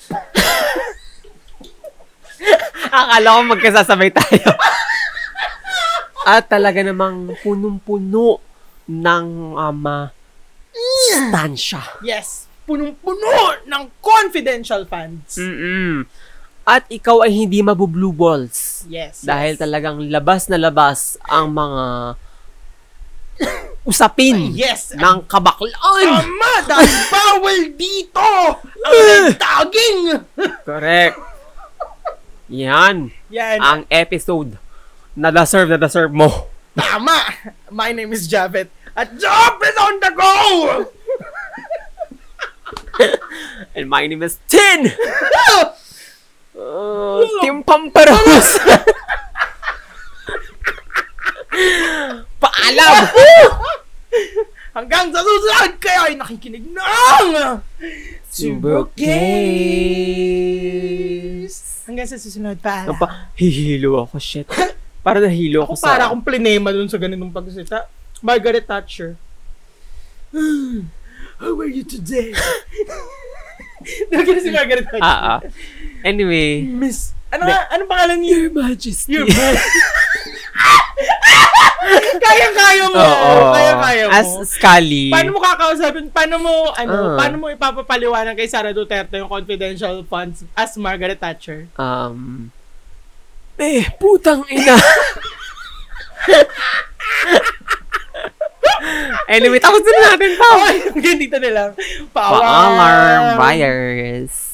Akala ko magkasasabay tayo. At talaga namang punong-puno ng ama um, stansya. Yes, punong-puno ng confidential funds. Mm-mm. At ikaw ay hindi mabu-blue balls. Yes. Dahil yes, talagang labas na labas ang mga usapin yes, ng kabaklaan. Tama! Dahil bawal dito ang red-tagging! Correct. Yan. Yan. Ang episode na deserve na deserve mo. Tama! My name is Japheth. At Japheth is on the go! And my name is Tin! Uh, Team Pamperos. Paalam. Hanggang sa susunod kayo ay nakikinig ng Two Broke Gays. Hanggang sa susunod pa. Kampa, hihilo ako, shit. Para nahilo ako, ako sa... Para akong plinema dun sa ganitong pagsalita. Margaret Thatcher. How are you today? Nagkita si Margaret Thatcher. Ah, ah. Anyway, Miss, ano ba, ano pangalan niya? Your Majesty. Your Majesty. Kaya-kaya mo. Oo, kaya-kaya mo. As Scully. Paano mo kakausapin? Paano mo, ano, uh, paano mo ipapapaliwanag kay Sarah Duterte yung confidential funds as Margaret Thatcher? Um, eh, putang ina. Anyway, tapos na natin pa. Ganito na lang. Pa-alarm virus.